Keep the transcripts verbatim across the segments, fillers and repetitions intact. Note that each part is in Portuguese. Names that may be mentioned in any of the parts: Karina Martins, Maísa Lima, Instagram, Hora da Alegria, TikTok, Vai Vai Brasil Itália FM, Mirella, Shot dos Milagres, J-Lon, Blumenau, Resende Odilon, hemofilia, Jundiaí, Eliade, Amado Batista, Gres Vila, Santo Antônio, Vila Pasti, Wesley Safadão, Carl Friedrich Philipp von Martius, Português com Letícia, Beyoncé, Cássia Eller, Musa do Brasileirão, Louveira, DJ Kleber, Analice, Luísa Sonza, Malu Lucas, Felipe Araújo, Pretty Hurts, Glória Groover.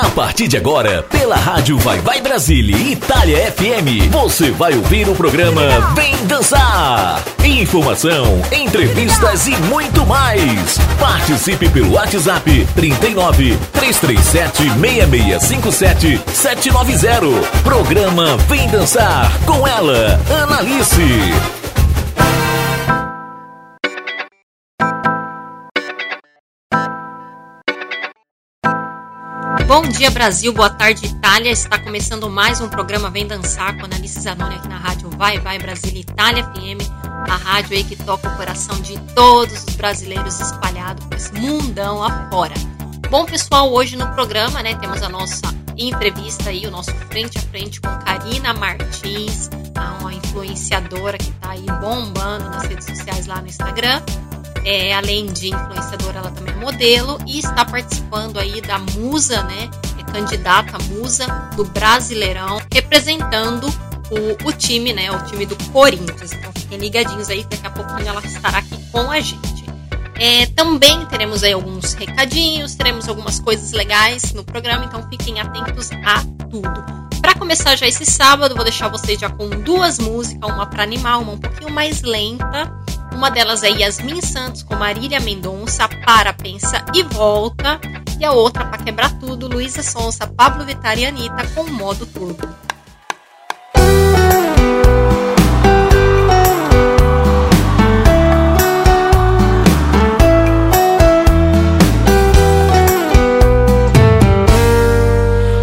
A partir de agora, pela Rádio Vai Vai Brasília Itália F M, você vai ouvir o programa Vem Dançar. Informação, entrevistas e muito mais. Participe pelo WhatsApp trinta e nove, trezentos e trinta e sete, seis seis cinco sete, sete nove zero. Programa Vem Dançar com ela, Analice. Bom dia, Brasil. Boa tarde, Itália. Está começando mais um programa Vem Dançar com a Análise Zanoni aqui na rádio Vai Vai Brasil Itália F M, a rádio aí que toca o coração de todos os brasileiros espalhados por esse mundão afora. Bom, pessoal, hoje no programa, né, temos a nossa entrevista aí, o nosso frente a frente com Karina Martins, uma influenciadora que está aí bombando nas redes sociais lá no Instagram. É, além de influenciadora, ela também é modelo e está participando aí da Musa, né? É candidata Musa do Brasileirão, representando o, o time, né? O time do Corinthians. Então fiquem ligadinhos aí, daqui a pouquinho ela estará aqui com a gente. É, também teremos aí alguns recadinhos, teremos algumas coisas legais no programa, então fiquem atentos a tudo. Para começar já esse sábado, vou deixar vocês já com duas músicas, uma para animar, uma um pouquinho mais lenta. Uma delas é Yasmin Santos com Marília Mendonça, Para, Pensa e Volta. E a outra, para quebrar tudo, Luísa Sonza, Pablo Vittar e Anitta com Modo Turbo.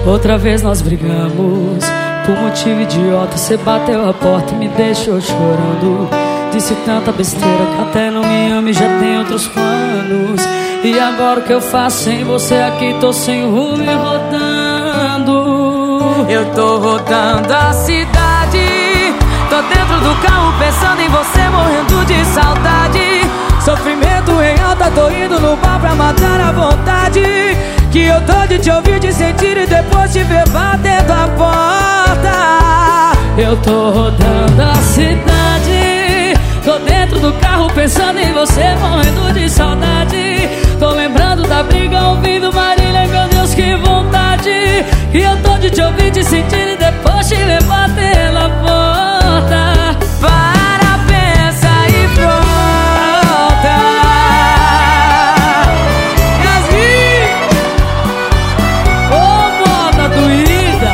Outra vez nós brigamos, por motivo idiota. Você bateu a porta e me deixou chorando. Disse tanta besteira que até não me ama e já tem outros planos. E agora o que eu faço sem você aqui? Tô sem rumo e rodando. Eu tô rodando a cidade, tô dentro do carro pensando em você, morrendo de saudade. Sofrimento em alta, tô indo no bar pra matar a vontade. Que eu tô de te ouvir, de sentir e depois te ver batendo a porta. Eu tô rodando a cidade, tô dentro do carro pensando em você, morrendo de saudade. Tô lembrando da briga, ouvindo Marília, meu Deus, que vontade. E eu tô de te ouvir, de sentir e depois te levar pela porta. Para, pensa e volta. Yasmin! Ô, moda doída!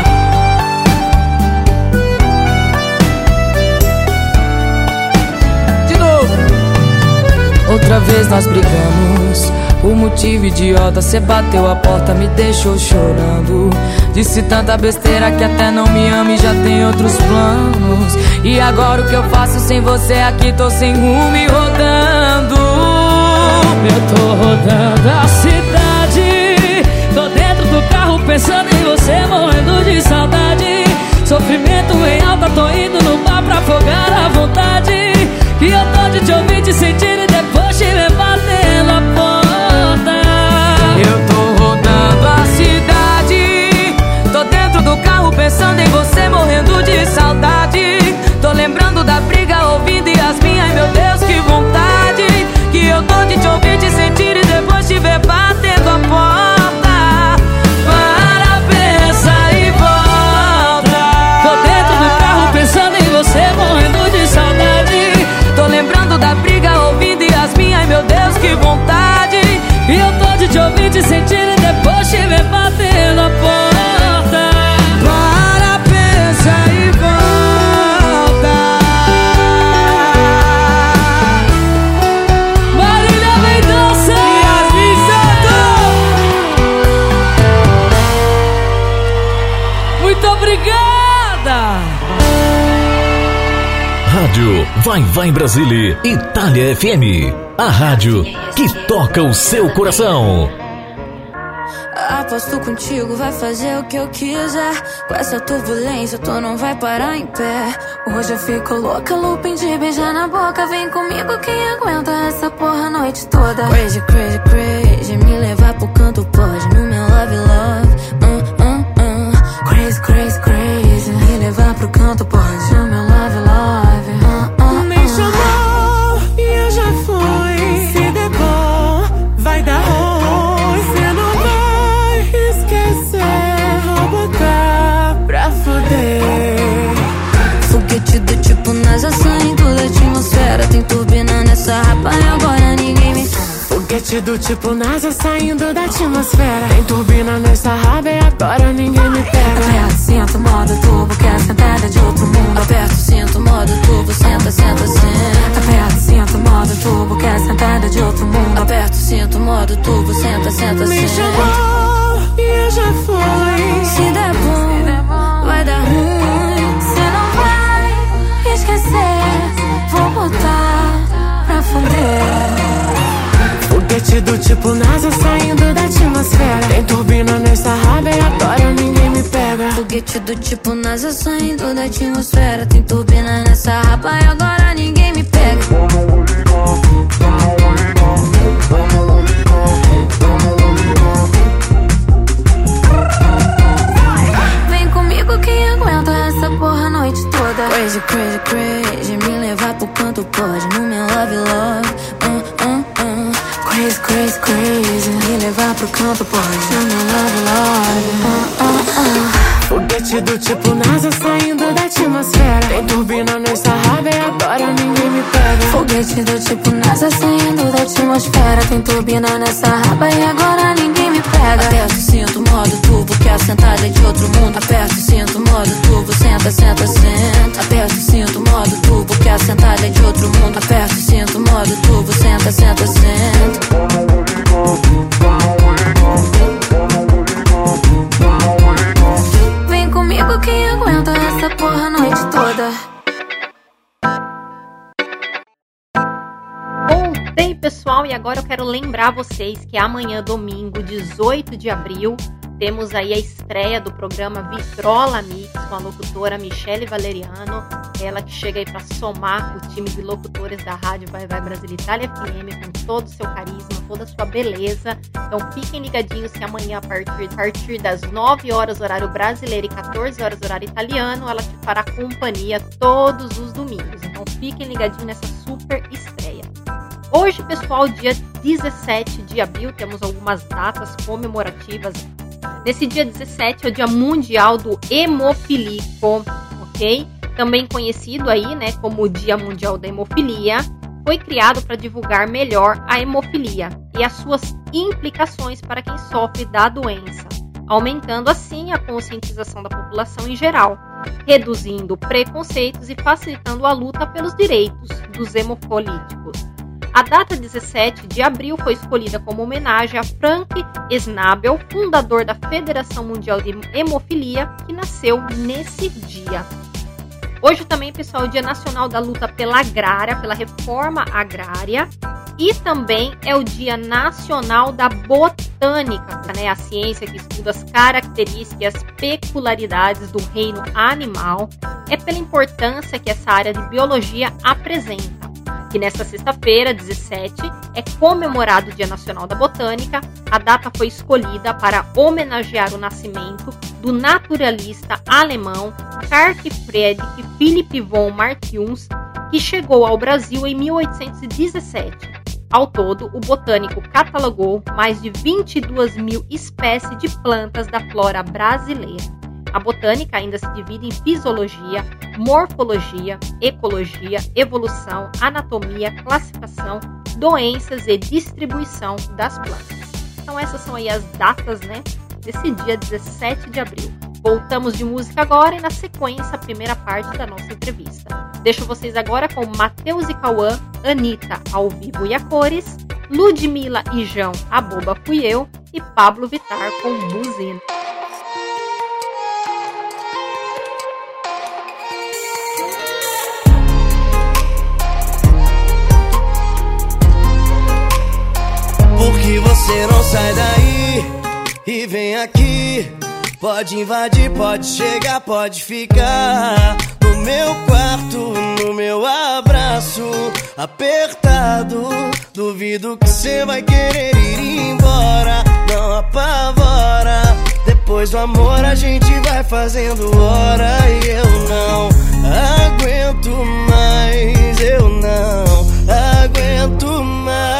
Outra vez nós brigamos, o motivo idiota. Cê bateu a porta, me deixou chorando. Disse tanta besteira que até não me ama e já tem outros planos. E agora o que eu faço sem você aqui? Tô sem rumo e rodando. Eu tô rodando a cidade, tô dentro do carro pensando em você, morrendo de saudade. Sofrimento em alta, tô indo no bar pra afogar a vontade. Que eu tô de te ouvir, de sentir e depois te levar pela porta. Eu tô rodando a cidade, tô dentro do carro pensando em você, morrendo de saudade. Tô lembrando da briga, ouvindo e as minhas, meu Deus, que vontade. Que eu tô de te ouvir, de sentir e depois te ver batendo a porta. Para, pensa e volta. Tô dentro do carro pensando em você, morrendo de saudade. Tô lembrando da briga, ouvindo Yasmin, ai meu Deus, que vontade. E eu tô de te ouvir, de sentir e depois te ver bater na porta. Para, pensa e volta. Marília Mendonça e Yasmin Santos. Muito obrigada. Rádio Vai Vai Brasília Itália F M, a rádio que toca o seu coração. Aposto contigo, vai fazer o que eu quiser. Com essa turbulência tu não vai parar em pé. Hoje eu fico louca, looping de beijar na boca. Vem comigo quem aguenta essa porra a noite toda. Crazy, crazy, crazy, me levar pro canto pode. No meu love, love, uh, uh, uh. Crazy, crazy, crazy, me levar pro canto pode. No meu love, love. Vai dar ruim, cê não vai esquecer. foguete do tipo NASA saindo da atmosfera. Tem turbina nessa raba e agora ninguém me pega. Aperto, sinto, modo turbo, quer sentada de outro mundo. Aperto, sinto, modo turbo, senta, senta, senta. Aperto, sinto, modo turbo, quer sentada de outro mundo. Aperto, sinto, modo turbo, senta, senta, senta. Me chamou e eu já fui. Se der bom, vai dar ruim. Cê não vai esquecer, vou botar pra fuder. Foguete do tipo NASA saindo da atmosfera. Tem turbina nessa raba e agora ninguém me pega. Foguete do tipo NASA saindo da atmosfera. Tem turbina nessa raba e agora ninguém me pega. Vem comigo que aguenta essa porra a noite toda. Crazy, crazy, crazy, me levar pro canto pode. No meu love, love, uh, uh. Crazy, crazy, crazy, me levar pro canto, pode. Foguete do tipo NASA saindo da atmosfera. Tem turbina nessa raba e agora ninguém me pega. Foguete do tipo NASA saindo da atmosfera. Tem turbina nessa raba e agora ninguém me pega. Aperto, sinto, modo turbo, quero sentar de outro mundo. Aperto, sinto, modo turbo, senta, senta, senta. Aperto, sinto, modo turbo, quero sentar de outro mundo. Aperto, sinto, modo turbo, senta, senta, senta. Vem comigo quem aguenta essa porra a noite toda. Bom, bem pessoal, e agora eu quero lembrar vocês que amanhã, domingo, dezoito de abril, temos aí a estreia do programa Vitrola Mix com a locutora Michele Valeriano, ela que chega aí para somar o time de locutores da rádio Vai Vai Brasil Itália F M com todo o seu carisma, toda a sua beleza. Então fiquem ligadinhos que amanhã a partir, a partir das nove horas horário brasileiro e quatorze horas horário italiano, ela te fará companhia todos os domingos. Então fiquem ligadinhos nessa super estreia. Hoje, pessoal, dia dezessete de abril, temos algumas datas comemorativas. Nesse dia dezessete é o Dia Mundial do Hemofilico, ok? Também conhecido aí, né, como o Dia Mundial da Hemofilia, foi criado para divulgar melhor a hemofilia e as suas implicações para quem sofre da doença, aumentando assim a conscientização da população em geral, reduzindo preconceitos e facilitando a luta pelos direitos dos hemofilíticos. A data dezessete de abril foi escolhida como homenagem a Frank Snabel, fundador da Federação Mundial de Hemofilia, que nasceu nesse dia. Hoje também, pessoal, é o Dia Nacional da Luta pela Agrária, pela Reforma Agrária, e também é o Dia Nacional da Botânica, né? A ciência que estuda as características e as peculiaridades do reino animal. É pela importância que essa área de biologia apresenta. Que nesta sexta-feira, dezessete, é comemorado o Dia Nacional da Botânica. A data foi escolhida para homenagear o nascimento do naturalista alemão Carl Friedrich Philipp von Martius, que chegou ao Brasil em mil oitocentos e dezessete. Ao todo, o botânico catalogou mais de vinte e duas mil espécies de plantas da flora brasileira. A botânica ainda se divide em fisiologia, morfologia, ecologia, evolução, anatomia, classificação, doenças e distribuição das plantas. Então essas são aí as datas, né, desse dia dezessete de abril. Voltamos de música agora e na sequência a primeira parte da nossa entrevista. Deixo vocês agora com Matheus e Cauã, Anitta ao vivo e a cores, Ludmilla e Jão, a boba fui eu, e Pablo Vittar com Buzina. Que você não sai daí e vem aqui. Pode invadir, pode chegar, pode ficar no meu quarto, no meu abraço apertado. Duvido que você vai querer ir embora, não apavora. Depois do amor a gente vai fazendo hora. E eu não aguento mais, eu não aguento mais.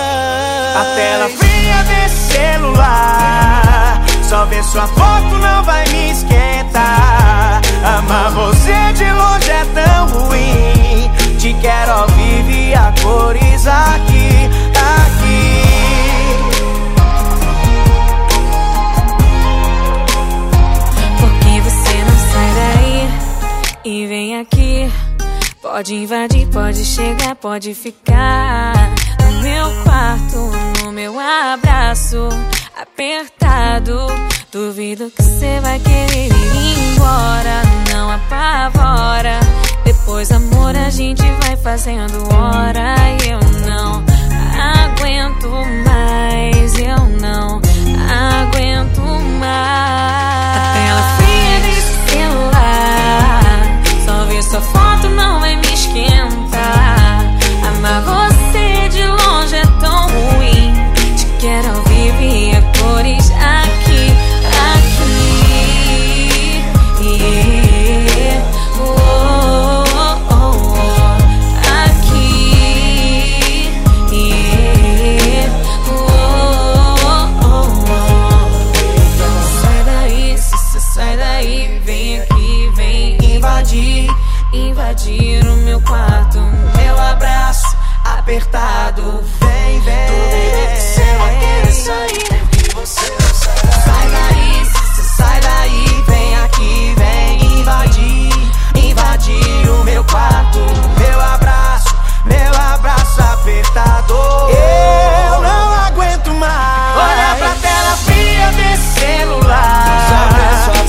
A tela fria desse celular só ver sua foto não vai me esquentar. Amar você de longe é tão ruim. Te quero ao vivo e a cores aqui, aqui. Pode invadir, pode chegar, pode ficar no meu quarto, no meu abraço apertado. Duvido que cê vai querer ir embora. Não apavora, depois amor a gente vai fazendo hora. E eu não aguento mais, eu não aguento mais. A tela fria desse celular, só ver sua foto não vai me esquentar. Amar você de longe é tão ruim, te quero ao vivo e a cores aqui, aqui, yeah. Oh, oh, oh, oh. Aqui, yeah. Oh, oh, oh. Sai daí, sai daí, vem aqui, vem invadir, invadir o meu quarto, meu abraço apertado, vem, vem. Tudo que você vai querer sair. Sai daí, sai daí, vem aqui, vem invadir, invadir o meu quarto, meu abraço, meu abraço apertado. Eu não aguento mais. Olha pra tela fria desse celular,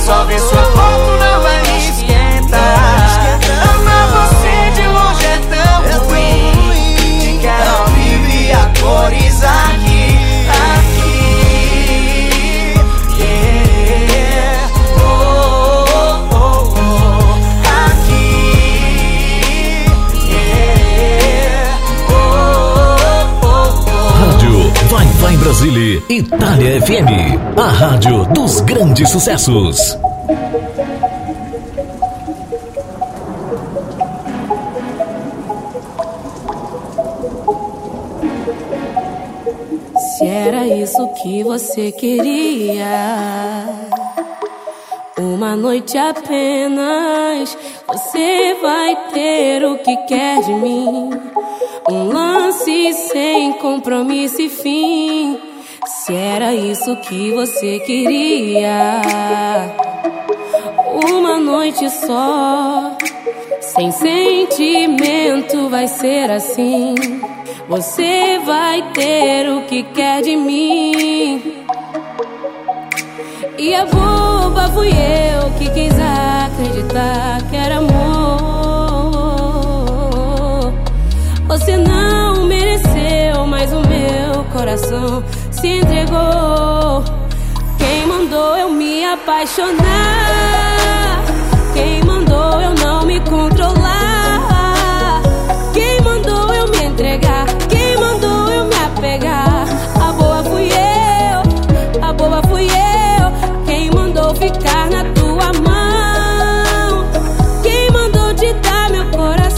só ver sua foto não vai me esquentar. Amar você de longe é tão ruim, te quero vivo e a cores aqui. Vai Brasília, Itália F M, a rádio dos grandes sucessos. Se era isso que você queria, uma noite apenas, você vai ter o que quer de mim. Um lance sem compromisso e fim. Se era isso que você queria, uma noite só, sem sentimento vai ser assim. Você vai ter o que quer de mim. E a boba fui eu que quis acreditar que era amor. Você não mereceu, mas o meu coração se entregou. Quem mandou eu me apaixonar? Quem mandou eu não me controlar? Quem mandou eu me entregar? Quem mandou eu me apegar? A boa fui eu, a boa fui eu. Quem mandou ficar na tua mão? Quem mandou te dar meu coração?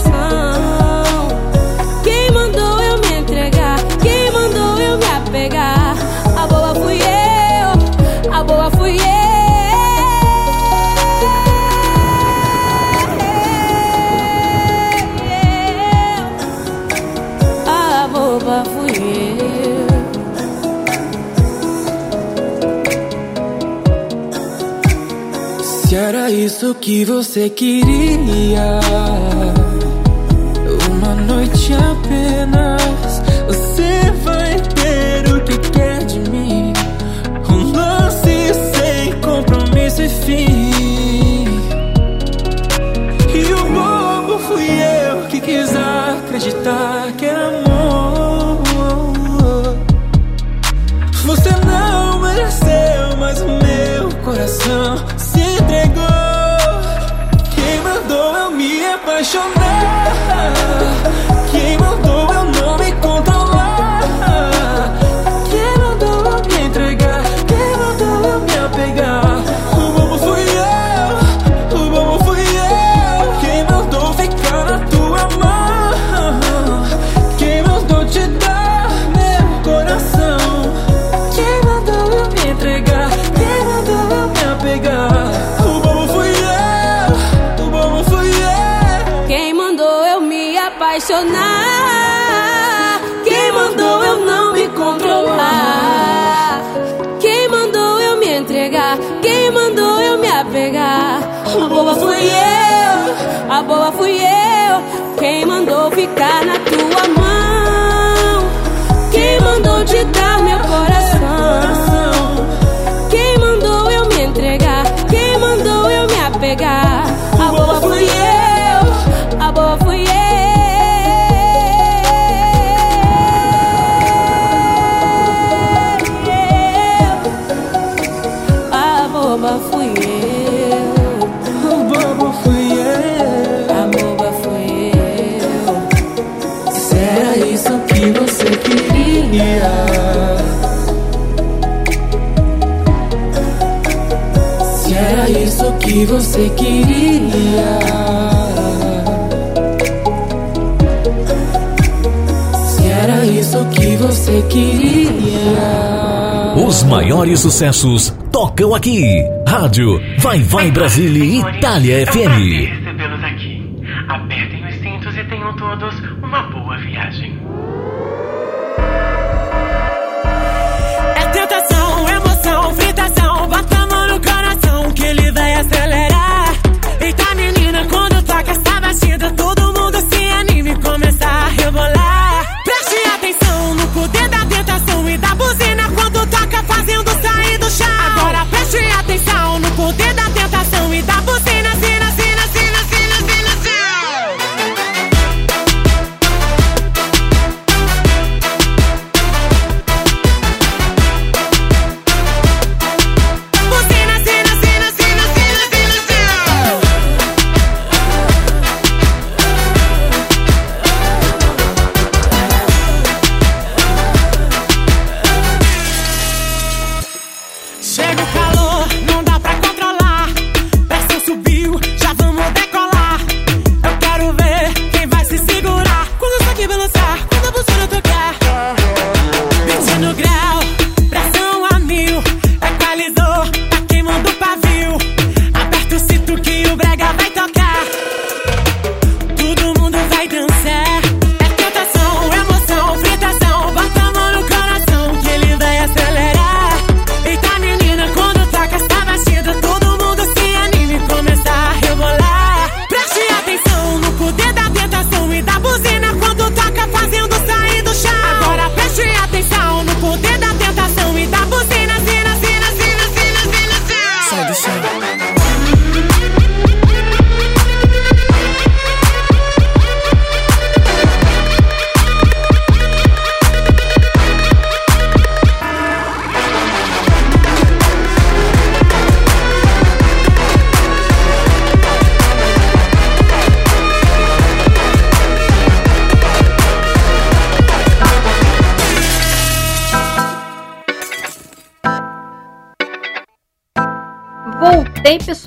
Isso que você queria, uma noite apenas, você vai ter o que quer de mim. Um lance sem compromisso e fim. E o bobo fui eu que quis acreditar que era amor. Você não mereceu, mas o meu coração se entregou. Apaixonar. Quem mandou eu não me controlar? mandou ficar na tua mão? Quem mandou te dar meu coração? Quem mandou eu me entregar? Quem mandou eu me apegar? A boa fui eu, a boa fui eu. Se era isso que você queria, se era isso que você queria. Os maiores sucessos tocam aqui. Rádio Vai Vai Brasil Itália F M.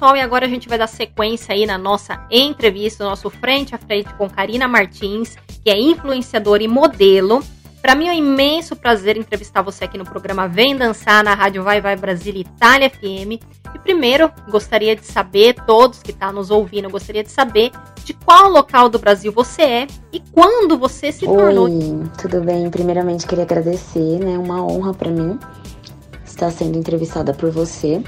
E agora a gente vai dar sequência aí na nossa entrevista, no nosso Frente a Frente com Karina Martins, que é influenciadora e modelo. Para mim é um imenso prazer entrevistar você aqui no programa Vem Dançar, na Rádio Vai Vai Brasil Itália F M. E primeiro, gostaria de saber, todos que estão tá nos ouvindo, eu gostaria de saber de qual local do Brasil você é e quando você se Oi, tornou. Oi, tudo bem? Primeiramente, queria agradecer, né? Uma honra para mim estar sendo entrevistada por você.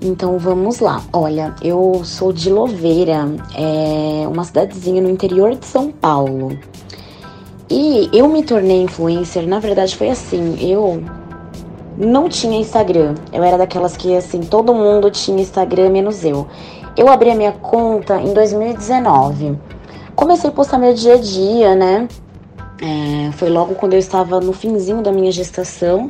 Então vamos lá, olha, eu sou de Louveira, é uma cidadezinha no interior de São Paulo. E eu me tornei influencer, na verdade foi assim, eu não tinha Instagram. Eu era daquelas que assim, todo mundo tinha Instagram menos eu. Eu abri a minha conta em dois mil e dezenove, comecei a postar meu dia a dia, né, é, foi logo quando eu estava no finzinho da minha gestação.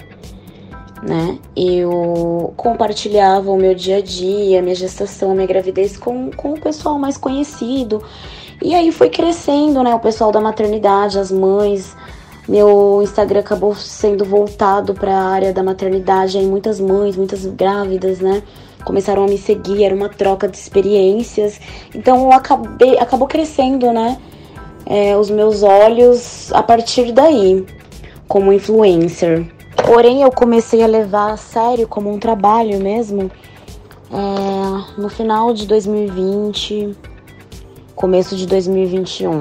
Né? Eu compartilhava o meu dia a dia, minha gestação, minha gravidez com, com o pessoal mais conhecido. E aí foi crescendo, né? O pessoal da maternidade, as mães. Meu Instagram acabou sendo voltado para a área da maternidade. Aí muitas mães, muitas grávidas, né? Começaram a me seguir, era uma troca de experiências. Então eu acabei, acabou crescendo, né? É, os meus olhos a partir daí, como influencer. Porém, eu comecei a levar a sério como um trabalho mesmo é, no final de dois mil e vinte, começo de dois mil e vinte e um.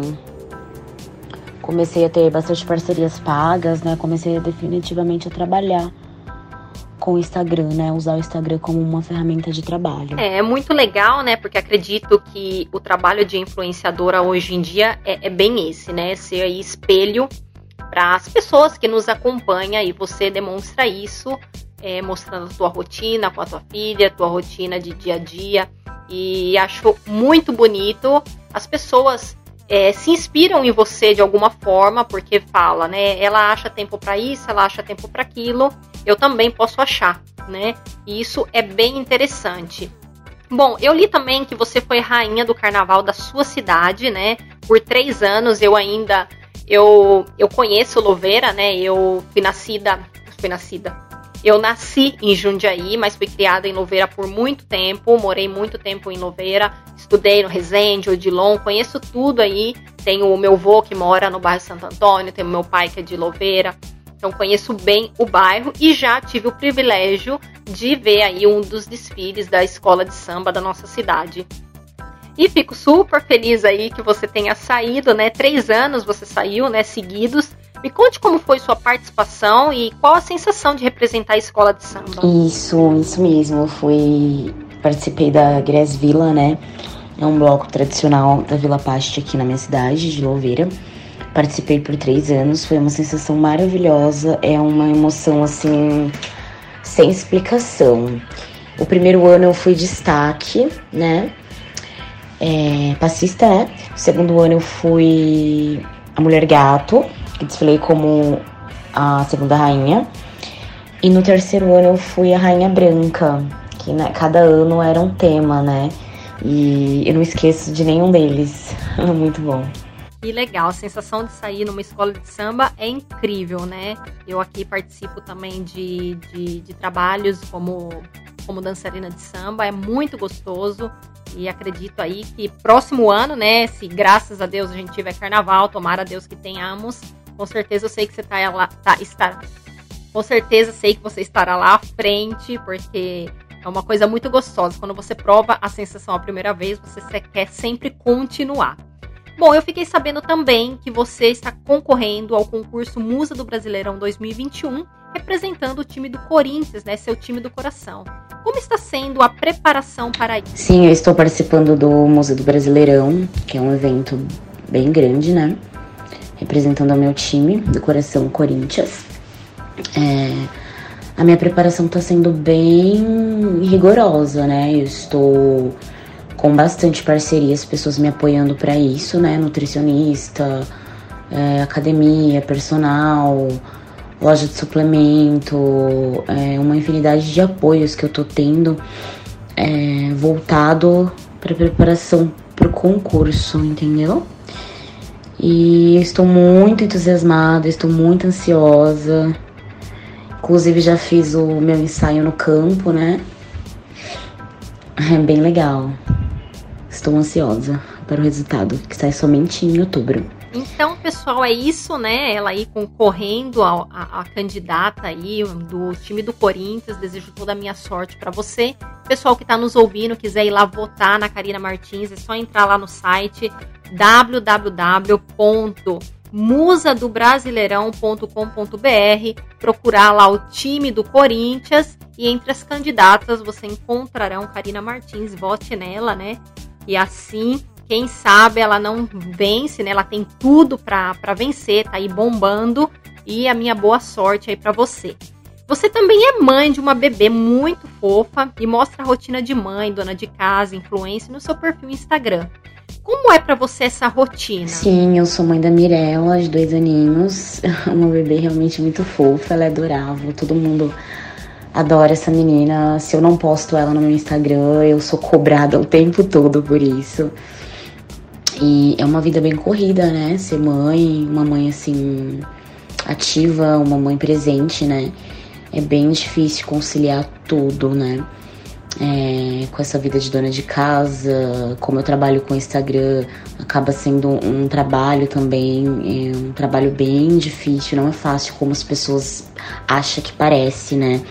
Comecei a ter bastante parcerias pagas, né? Comecei definitivamente a trabalhar com o Instagram, né? Usar o Instagram como uma ferramenta de trabalho. É, é muito legal, né? Porque acredito que o trabalho de influenciadora hoje em dia é, é bem esse, né? Ser aí espelho para as pessoas que nos acompanham, e você demonstra isso é, mostrando a tua rotina com a tua filha, a tua rotina de dia a dia. E acho muito bonito. As pessoas é, se inspiram em você de alguma forma, porque fala, né? Ela acha tempo para isso, ela acha tempo para aquilo. Eu também posso achar, né? E isso é bem interessante. Bom, eu li também que você foi rainha do carnaval da sua cidade, né? Por três anos eu ainda... Eu, eu conheço Louveira, né? Eu fui nascida... Fui nascida... Eu nasci em Jundiaí, mas fui criada em Louveira por muito tempo, morei muito tempo em Louveira, estudei no Resende, Odilon, conheço tudo aí. Tenho o meu avô que mora no bairro Santo Antônio, tenho meu pai que é de Louveira, então conheço bem o bairro e já tive o privilégio de ver aí um dos desfiles da escola de samba da nossa cidade. E fico super feliz aí que você tenha saído, né? Três anos você saiu, né? Seguidos. Me conte como foi sua participação e qual a sensação de representar a escola de samba. Isso, isso mesmo. Eu fui, participei da Gres Vila, né? É um bloco tradicional da Vila Pasti aqui na minha cidade, de Louveira. Participei por três anos, foi uma sensação maravilhosa. É uma emoção, assim, sem explicação. O primeiro ano eu fui destaque, né? É, passista, né? O segundo ano eu fui a Mulher Gato, que desfilei como a segunda rainha. E no terceiro ano eu fui a Rainha Branca, que né, cada ano era um tema, né? E eu não esqueço de nenhum deles. Muito bom. Que legal, a sensação de sair numa escola de samba é incrível, né? Eu aqui participo também de, de, de trabalhos como, como dançarina de samba, é muito gostoso. E acredito aí que próximo ano, né, se graças a Deus a gente tiver carnaval, tomara a Deus que tenhamos, com certeza eu sei que você tá lá, tá, está, com certeza sei que você estará lá à frente, porque é uma coisa muito gostosa. Quando você prova a sensação a primeira vez, você quer sempre continuar. Bom, eu fiquei sabendo também que você está concorrendo ao concurso Musa do Brasileirão dois mil e vinte e um, representando o time do Corinthians, né, seu time do coração. Como está sendo a preparação para isso? Sim, eu estou participando do Musa do Brasileirão, que é um evento bem grande, né, representando o meu time do coração, Corinthians. É, a minha preparação está sendo bem rigorosa, né, eu estou... com bastante parcerias, pessoas me apoiando para isso, né? Nutricionista, é, academia, personal, loja de suplemento, é, uma infinidade de apoios que eu tô tendo é, voltado para preparação pro concurso, entendeu? E estou muito entusiasmada, estou muito ansiosa. Inclusive já fiz o meu ensaio no campo, né? É bem legal. Estou ansiosa para o resultado, que sai somente em outubro. Então, pessoal, é isso, né? Ela aí concorrendo a, a, a candidata aí do time do Corinthians. Desejo toda a minha sorte para você. Pessoal que está nos ouvindo, quiser ir lá votar na Karina Martins, é só entrar lá no site w w w ponto musa do brasileirão ponto com ponto b r, procurar lá o time do Corinthians, e entre as candidatas você encontrará Karina Martins, vote nela, né? E assim, quem sabe ela não vence, né? Ela tem tudo para para vencer, tá aí bombando, e a minha boa sorte aí para você. Você também é mãe de uma bebê muito fofa e mostra a rotina de mãe, dona de casa, influencer no seu perfil Instagram. Como é pra você essa rotina? Sim, eu sou mãe da Mirella, de dois aninhos. Uma bebê realmente muito fofa, ela é adorável. Todo mundo adora essa menina. Se eu não posto ela no meu Instagram, eu sou cobrada o tempo todo por isso. E é uma vida bem corrida, né? Ser mãe, uma mãe assim, ativa, uma mãe presente, né? É bem difícil conciliar tudo, né? É, com essa vida de dona de casa, como eu trabalho com o Instagram, acaba sendo um, um trabalho também, é um trabalho bem difícil, não é fácil como as pessoas acham que parece, né?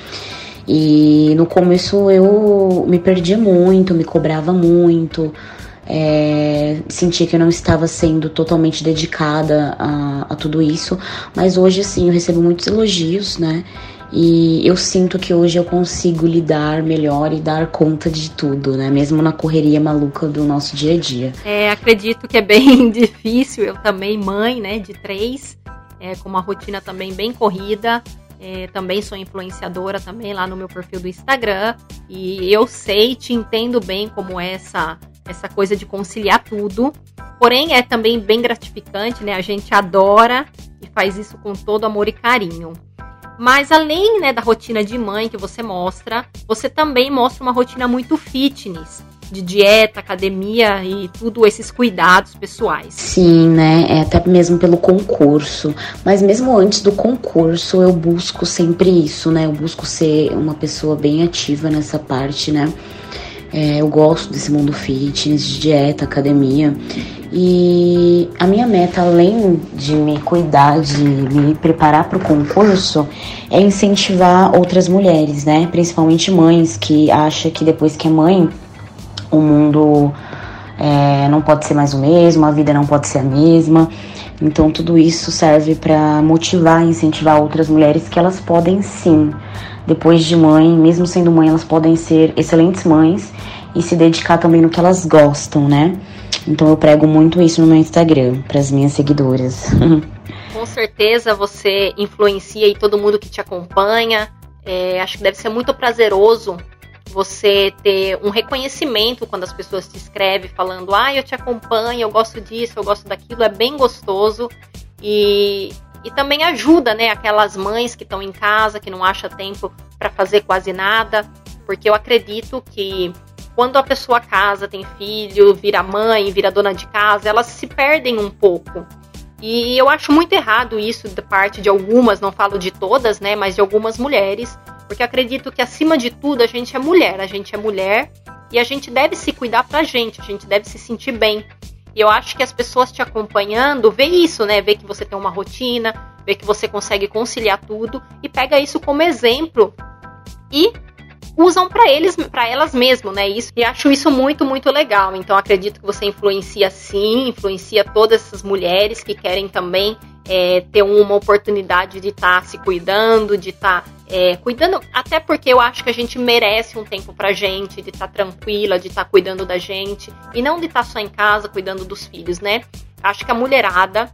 E no começo eu me perdia muito, me cobrava muito, é, sentia que eu não estava sendo totalmente dedicada a, a tudo isso, mas hoje, assim, eu recebo muitos elogios, né? E eu sinto que hoje eu consigo lidar melhor e dar conta de tudo, né? Mesmo na correria maluca do nosso dia a dia. É, acredito que é bem difícil. Eu também, mãe, né, de três, é, com uma rotina também bem corrida. É, também sou influenciadora também lá no meu perfil do Instagram. E eu sei, te entendo bem como é essa, essa coisa de conciliar tudo. Porém, é também bem gratificante, né? A gente adora e faz isso com todo amor e carinho. Mas além, né, da rotina de mãe que você mostra, você também mostra uma rotina muito fitness, de dieta, academia e tudo esses cuidados pessoais. Sim, né, é até mesmo pelo concurso, mas mesmo antes do concurso eu busco sempre isso, né, eu busco ser uma pessoa bem ativa nessa parte, né. É, eu gosto desse mundo fitness, de dieta, academia. E a minha meta, além de me cuidar, de me preparar para o concurso, é incentivar outras mulheres, né? Principalmente mães, que acham que depois que é mãe, o mundo é, não pode ser mais o mesmo, a vida não pode ser a mesma. Então tudo isso serve para motivar e incentivar outras mulheres que elas podem sim. Depois de mãe, mesmo sendo mãe, elas podem ser excelentes mães e se dedicar também no que elas gostam, né? Então eu prego muito isso no meu Instagram, para as minhas seguidoras. Com certeza você influencia e todo mundo que te acompanha. É, acho que deve ser muito prazeroso você ter um reconhecimento quando as pessoas te escrevem falando: ah, eu te acompanho, eu gosto disso, eu gosto daquilo. É bem gostoso e... E também ajuda, né, aquelas mães que estão em casa, que não acham tempo para fazer quase nada. Porque eu acredito que quando a pessoa casa, tem filho, vira mãe, vira dona de casa, elas se perdem um pouco. E eu acho muito errado isso da parte de algumas, não falo de todas, né, mas de algumas mulheres. Porque eu acredito que, acima de tudo, a gente é mulher. A gente é mulher e a gente deve se cuidar pra gente, a gente deve se sentir bem. E eu acho que as pessoas te acompanhando vê isso, né? Vê que você tem uma rotina, vê que você consegue conciliar tudo e pega isso como exemplo e usam para eles, para elas mesmo, né? Isso, e acho isso muito, muito legal. Então, acredito que você influencia sim, influencia todas essas mulheres que querem também é, ter uma oportunidade de estar tá se cuidando, de estar tá, é, cuidando. Até porque eu acho que a gente merece um tempo pra gente, de estar tá tranquila, de estar tá cuidando da gente. E não de estar tá só em casa cuidando dos filhos, né? Acho que a mulherada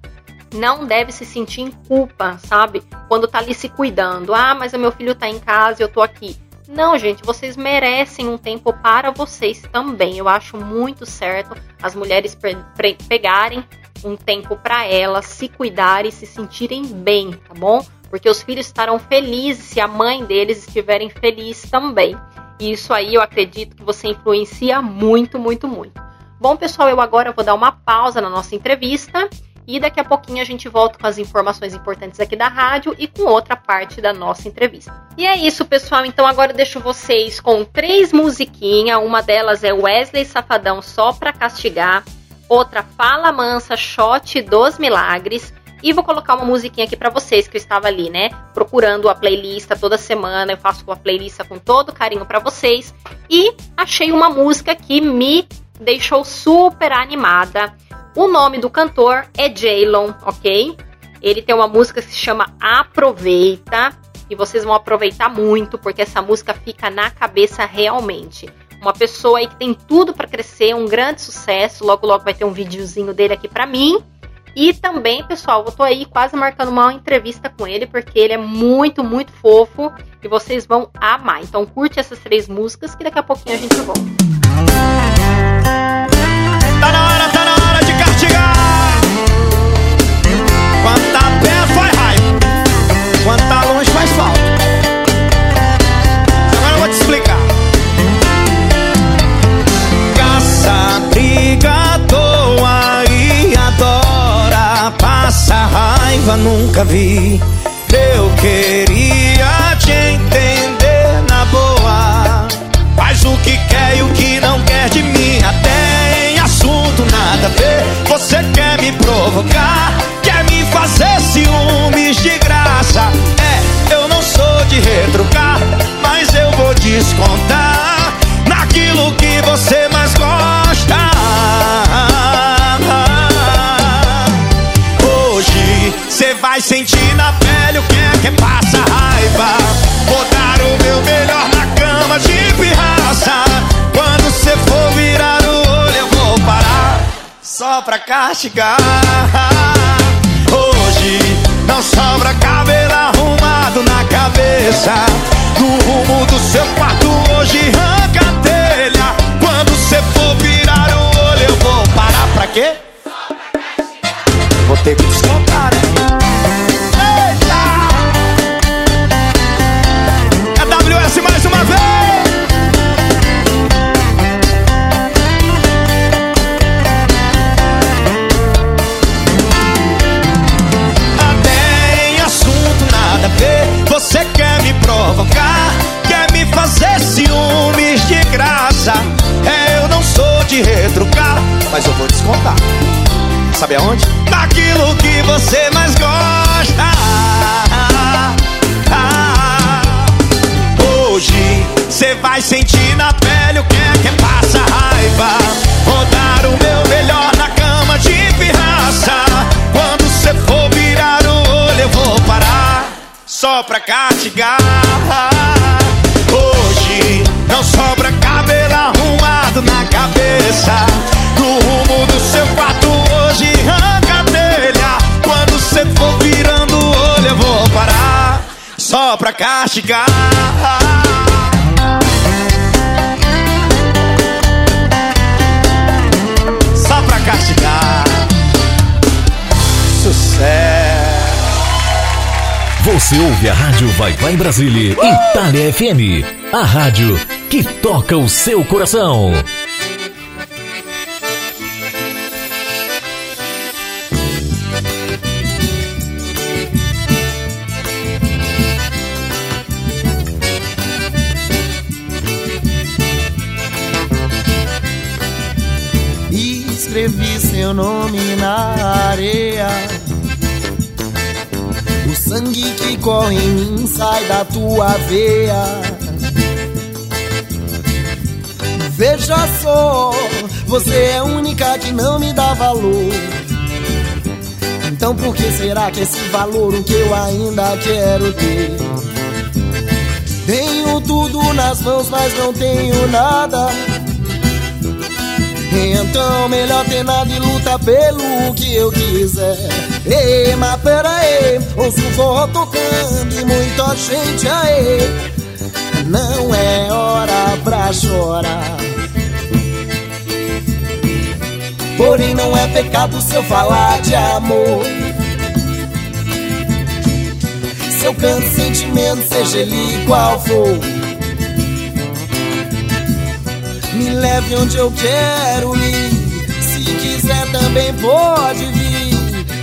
não deve se sentir em culpa, sabe? Quando tá ali se cuidando. Ah, mas o meu filho tá em casa e eu tô aqui. Não, gente, vocês merecem um tempo para vocês também. Eu acho muito certo as mulheres pre- pre- pegarem um tempo para elas, se cuidarem e se sentirem bem, tá bom? Porque os filhos estarão felizes se a mãe deles estiverem feliz também. E isso aí eu acredito que você influencia muito, muito, muito. Bom, pessoal, eu agora vou dar uma pausa na nossa entrevista e daqui a pouquinho a gente volta com as informações importantes aqui da rádio e com outra parte da nossa entrevista. E é isso, pessoal. Então agora eu deixo vocês com três musiquinhas. Uma delas é Wesley Safadão, Só Pra Castigar. Outra, Fala Mansa, Shot dos Milagres. E vou colocar uma musiquinha aqui pra vocês, que eu estava ali, né, procurando a playlist toda semana. Eu faço a playlist com todo carinho pra vocês. E achei uma música que me deixou super animada. O nome do cantor é J-Lon, ok? Ele tem uma música que se chama Aproveita. E vocês vão aproveitar muito, porque essa música fica na cabeça realmente. Uma pessoa aí que tem tudo para crescer, um grande sucesso. Logo, logo vai ter um videozinho dele aqui para mim. E também, pessoal, eu tô aí quase marcando uma entrevista com ele, porque ele é muito, muito fofo. E vocês vão amar. Então curte essas três músicas, que daqui a pouquinho a gente volta. Tá na hora, tá na hora! Quanta pé faz raiva, quanta longe faz falta. Agora eu vou te explicar. Caça, briga, doa e adora. Passa raiva, nunca vi. Eu queria te entender na boa. Faz o que quer e o que não quer de mim. Até em assunto nada a ver. Você quer me provocar, quer me fazer ciúmes de graça. É, eu não sou de retrucar, mas eu vou descontar naquilo que você mais gosta. Hoje você vai sentir na pele o que é que passa raiva. castigar. Hoje não sobra cabelo arrumado na cabeça. No rumo do seu quarto hoje arranca a telha. Quando cê for virar o olho eu vou parar pra quê? Só pra castigar. Vou ter que descontar, né? Eita! A W S mais uma vez! Você quer me provocar, quer me fazer ciúmes de graça. É, eu não sou de retrucar, mas eu vou descontar. Sabe aonde? Naquilo que você mais gosta. Ah, ah, hoje você vai sentir na pele o que é que passa raiva. Vou dar o meu melhor na cama de pirraça. Quando você for virar o olho eu vou parar só pra castigar. Hoje não sobra cabelo arrumado na cabeça. No rumo do seu quarto hoje arranca a telha. Quando cê for virando o olho eu vou parar só pra castigar. Só pra castigar. Sucesso. Você ouve a Rádio Vai Vai Brasília, uh! Itália F M, a rádio que toca o seu coração. Escrevi seu nome na areia. Sangue que corre em mim sai da tua veia. Veja só, você é a única que não me dá valor. Então por que será que esse valor o que eu ainda quero ter? Tenho tudo nas mãos, mas não tenho nada. Então melhor ter nada e lutar pelo que eu quiser. Ei, mas peraí, ouço o forró tocando e muita gente aí. Não é hora pra chorar. Porém não é pecado se eu falar de amor. Se eu canto sentimento, seja ele qual for. Me leve onde eu quero ir. Se quiser também pode vir.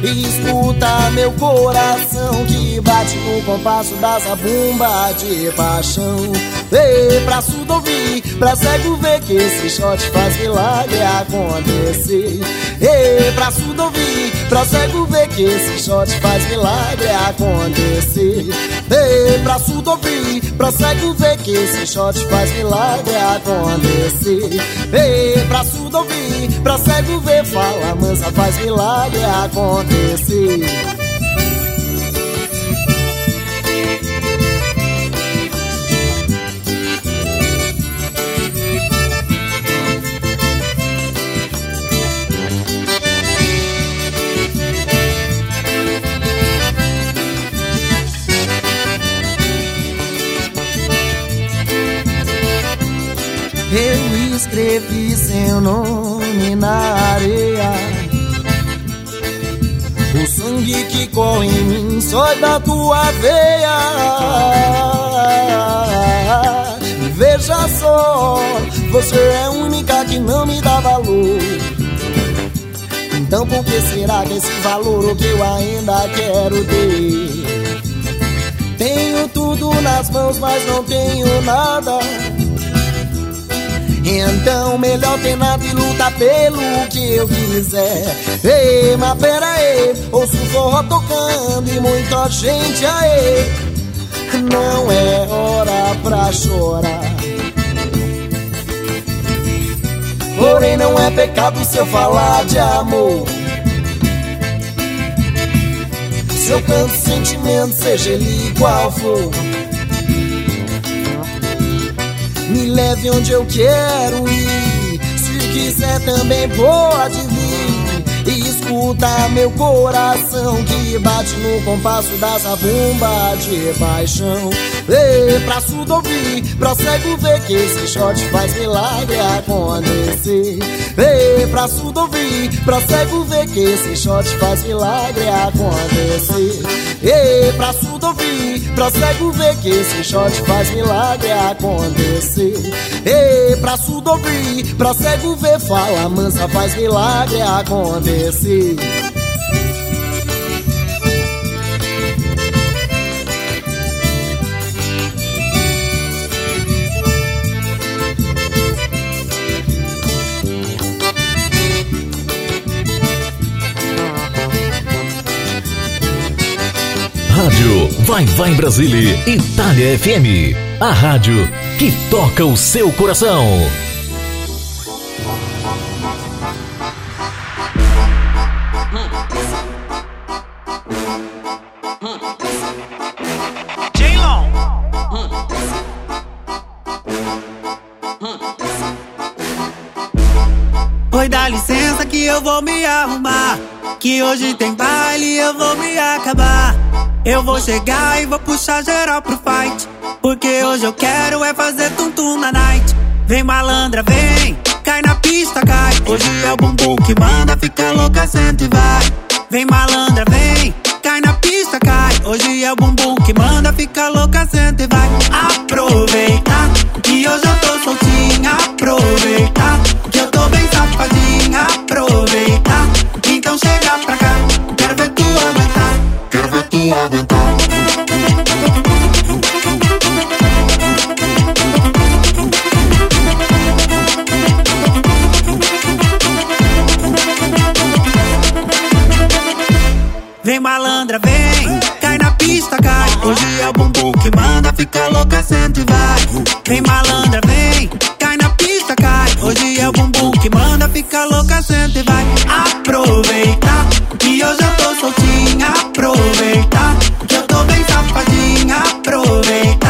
Escuta meu coração que bate no compasso dessa bomba de paixão. Ei, pra surdo ouvir, pra cego ver que esse shot faz milagre acontecer. Ei, pra surdo ouvir, pra cego ver que esse shot faz milagre acontecer. Ei, pra surdo ouvir, pra cego ver que esse shot faz milagre acontecer. Ei, pra surdo ouvir, pra cego ver, fala mansa, faz milagre acontecer. Eu escrevi seu nome na areia. O sangue que corre em mim só da tua veia. Veja só, você é a única que não me dá valor. Então por que será que esse valor o que eu ainda quero ter? Tenho tudo nas mãos, mas não tenho nada. Então melhor ter nada e lutar pelo que eu quiser. Ei, mas peraí, ouço o forró tocando e muita gente aí. Não é hora pra chorar. Porém não é pecado se eu falar de amor. Se eu canto sentimento, seja ele qual for. Me leve onde eu quero ir. Se quiser também pode vir. escuta meu coração que bate no compasso dessa bomba de paixão. Ei, pra surdo ouvir, pra cego ver que esse shot faz milagre acontecer. Ei, pra surdo ouvir, pra cego ver que esse shot faz milagre acontecer. Ei, pra surdo ouvir, pra cego ver que esse shot faz milagre acontecer. Ei, pra surdo ouvir, pra cego ver, fala mansa, faz milagre acontecer. Rádio Vai Vai Brasília Itália F M, a rádio que toca o seu coração. J-Lon. Oi, dá licença que eu vou me arrumar, que hoje tem baile e eu vou me acabar. Eu vou chegar e vou puxar geral pro fight, porque hoje eu quero é fazer tum-tum na night. Vem malandra, vem, cai na pista, cai. Hoje é o bumbum que manda, fica louca, senta e vai. Vem malandra, vem, cai na pista, cai. Hoje é o bumbum que manda, fica louca, senta e vai. Aproveita que hoje eu tô soltinha, aproveita que eu tô bem safadinha, aproveita, então chega pra cá, quero ver tu aguentar, quero ver tu aguentar. Vem malandra, vem, cai na pista, cai. Hoje é o bumbum que manda, fica louca, senta e vai. Vem malandra, vem, cai na pista, cai. Hoje é o bumbum que manda, fica louca, senta e vai. Aproveita que hoje eu tô soltinha, aproveita que eu tô bem safadinha, aproveita,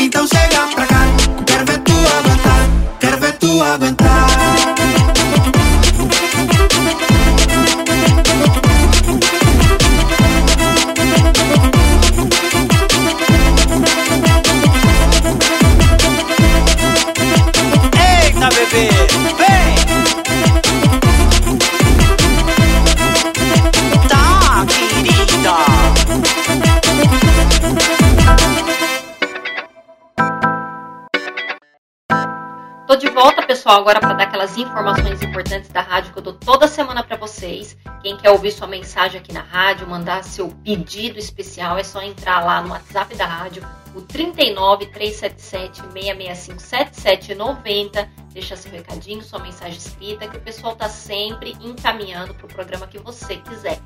então chega pra cá, quero ver tu aguentar, quero ver tu aguentar. Vem! Tá, querida! Tô de volta, pessoal, agora para dar aquelas informações importantes da rádio que eu dou toda semana para vocês. Quem quer ouvir sua mensagem aqui na rádio, mandar seu pedido especial, é só entrar lá no WhatsApp da rádio, o trinta e nove, trezentos e setenta e sete, seiscentos e sessenta e cinco, setenta e sete noventa. Deixa seu recadinho, sua mensagem escrita, que o pessoal tá sempre encaminhando pro programa que você quiser.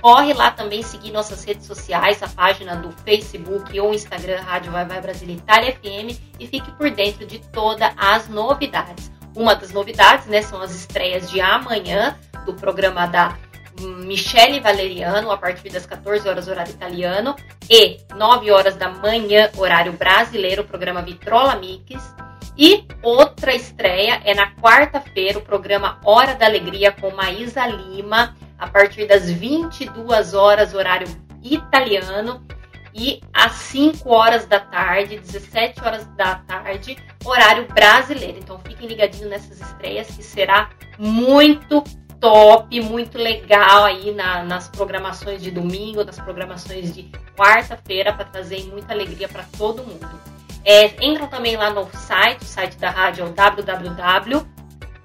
Corre lá também seguir nossas redes sociais, a página do Facebook ou Instagram, Rádio Vai Vai Brasil Itália F M, e fique por dentro de todas as novidades. Uma das novidades, né, são as estreias de amanhã do programa da Michele Valeriano, a partir das quatorze horas, horário italiano, e nove horas da manhã, horário brasileiro, o programa Vitrola Mix. E outra estreia é na quarta-feira, o programa Hora da Alegria com Maísa Lima, a partir das vinte e duas horas, horário italiano, e às cinco horas da tarde, dezessete horas da tarde, horário brasileiro. Então fiquem ligadinhos nessas estreias, que será muito top, muito legal aí na, nas programações de domingo, nas programações de quarta-feira, para trazer muita alegria para todo mundo. É, entram também lá no site, o site da rádio é o w w w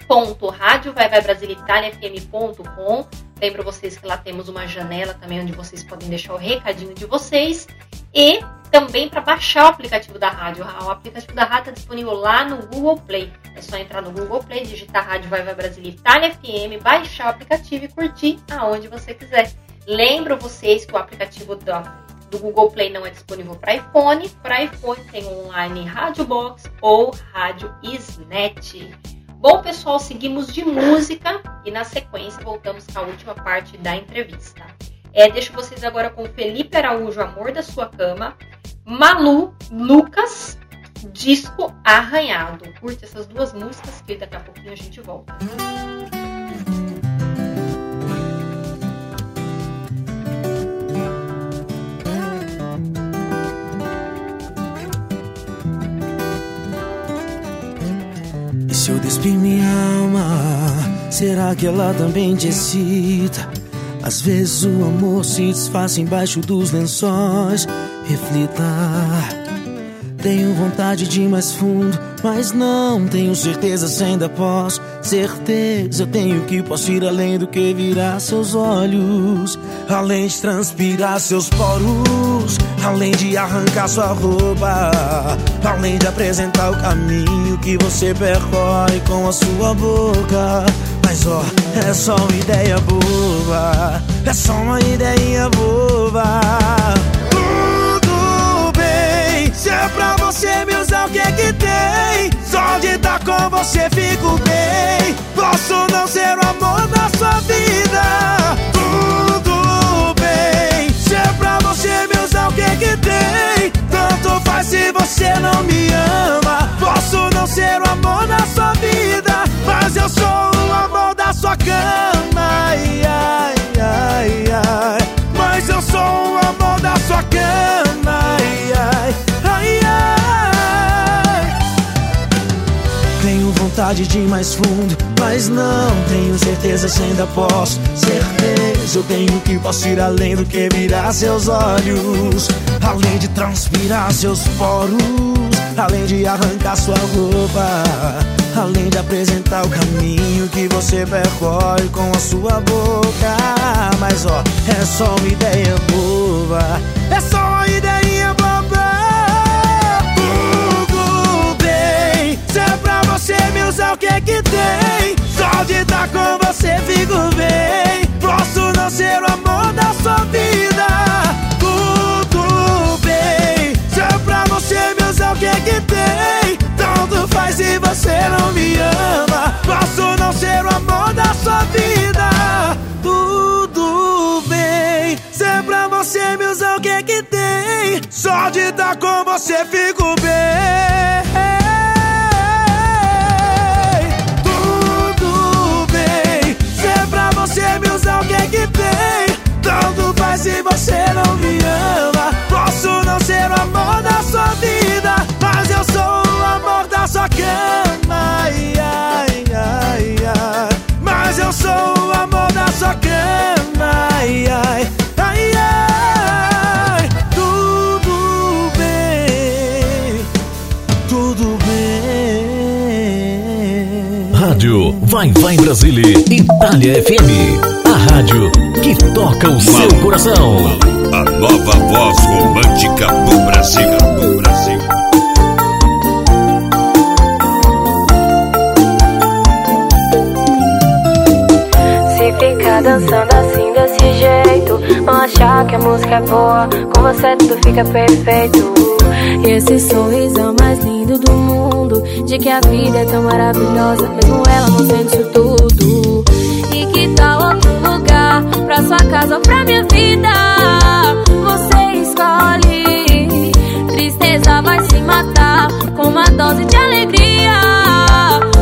ponto rádio vai vai brasil itália f m ponto com. Lembro vocês que lá temos uma janela também onde vocês podem deixar o recadinho de vocês e também para baixar o aplicativo da rádio. O aplicativo da rádio está disponível lá no Google Play. É só entrar no Google Play, digitar Rádio Vai Vai Brasil Itália F M, baixar o aplicativo e curtir aonde você quiser. Lembro vocês que o aplicativo da do Google Play não é disponível para iPhone. Para iPhone tem online Rádio Box ou Rádio Isnet. Bom, pessoal, seguimos de música e na sequência voltamos com a última parte da entrevista. É, deixo vocês agora com Felipe Araújo, Amor da Sua Cama, Malu, Lucas, Disco Arranhado. Curte essas duas músicas que daqui a pouquinho a gente volta. Se eu despir minha alma, será que ela também te excita? Às vezes o amor se desfaz embaixo dos lençóis. Reflita. Tenho vontade de ir mais fundo, mas não tenho certeza se ainda posso. Certeza tenho que posso ir além do que virar seus olhos, além de transpirar seus poros, além de arrancar sua roupa, além de apresentar o caminho que você percorre com a sua boca. Mas ó, é só uma ideia boba, é só uma ideinha boba. Tudo bem, se é pra você me usar, o que é que tem? Só de estar com você fico bem, posso não ser o amor da sua vida. Tudo bem, se é pra você me usar, o que é que tem? Tanto faz se você não me ama, posso não ser o amor da sua vida, mas eu sou o amor da sua cama. Ai, ai, ai, ai. Mas eu sou o amor da sua cama. Ai, ai, ai, ai. Tenho vontade de ir mais fundo, mas não tenho certeza se ainda posso. Certeza eu tenho que posso ir além do que virar seus olhos, além de transpirar seus poros, além de arrancar sua roupa, além de apresentar o caminho que você percorre com a sua boca. Mas ó, é só uma ideia boba, é só uma ideinha boba. Tudo bem, se é pra você me usar, o que é que tem? Só de estar com você fico bem, posso não ser o amor da sua vida. Tudo bem, se é pra você me usar, o que é que tem? Tanto faz se você não me ama, posso não ser o amor da sua vida. Tudo bem, se é pra você me usar, o que é que tem? Só de estar com você fico bem. Tudo bem, se é pra você me usar, o que é que tem? Tanto faz se você não me ama, posso não ser o amor da sua vida, mas eu sou amor da sua cama, ai, ai, ai, ai. Mas eu sou o amor da sua cama, ai, ai, ai, ai. Tudo bem, tudo bem. Rádio Vai Vai Brasília Itália F M, a rádio que toca o seu coração. A nova voz romântica do Brasil, do Brasil. Fica dançando assim desse jeito, não achar que a música é boa, com você tudo fica perfeito. E esse sorrisão mais lindo do mundo, de que a vida é tão maravilhosa, mesmo ela não sente isso tudo. E que tal outro lugar, pra sua casa ou pra minha vida? Você escolhe, tristeza vai se matar, com uma dose de alegria,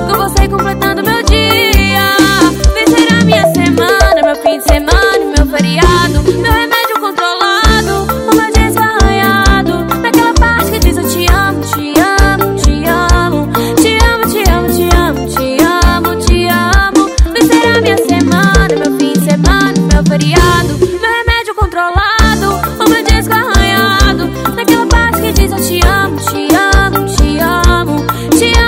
com você completando meu dia. Vencerá minha semana, meu fim de semana e meu feriado, meu remédio controlado, o meu gesso arranhado, naquela parte que diz eu te amo, te amo, te amo, te amo, te amo, te amo, te amo, te amo. Vencerá minha semana, meu fim de semana, meu feriado, meu remédio controlado, o meu gesso arranhado, naquela parte que diz eu te amo, te amo, te amo, te amo.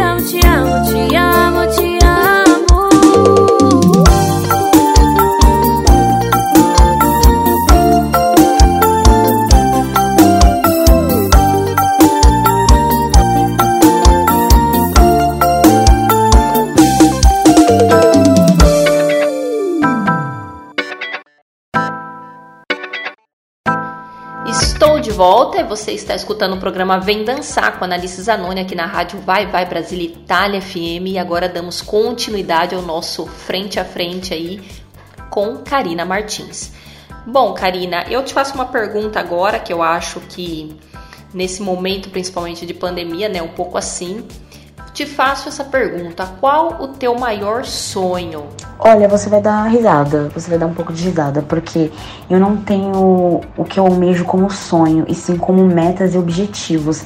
amo, te amo, te amo, te amo. Estou de volta e você está escutando o programa Vem Dançar com a Análise Zanoni aqui na rádio Vai Vai Brasil Itália F M. E agora damos continuidade ao nosso frente a frente aí com Karina Martins. Bom, Karina, eu te faço uma pergunta agora que eu acho que nesse momento, principalmente de pandemia, né, um pouco assim, te faço essa pergunta: qual o teu maior sonho? Olha, você vai dar risada, você vai dar um pouco de risada, porque eu não tenho o que eu almejo como sonho, e sim como metas e objetivos.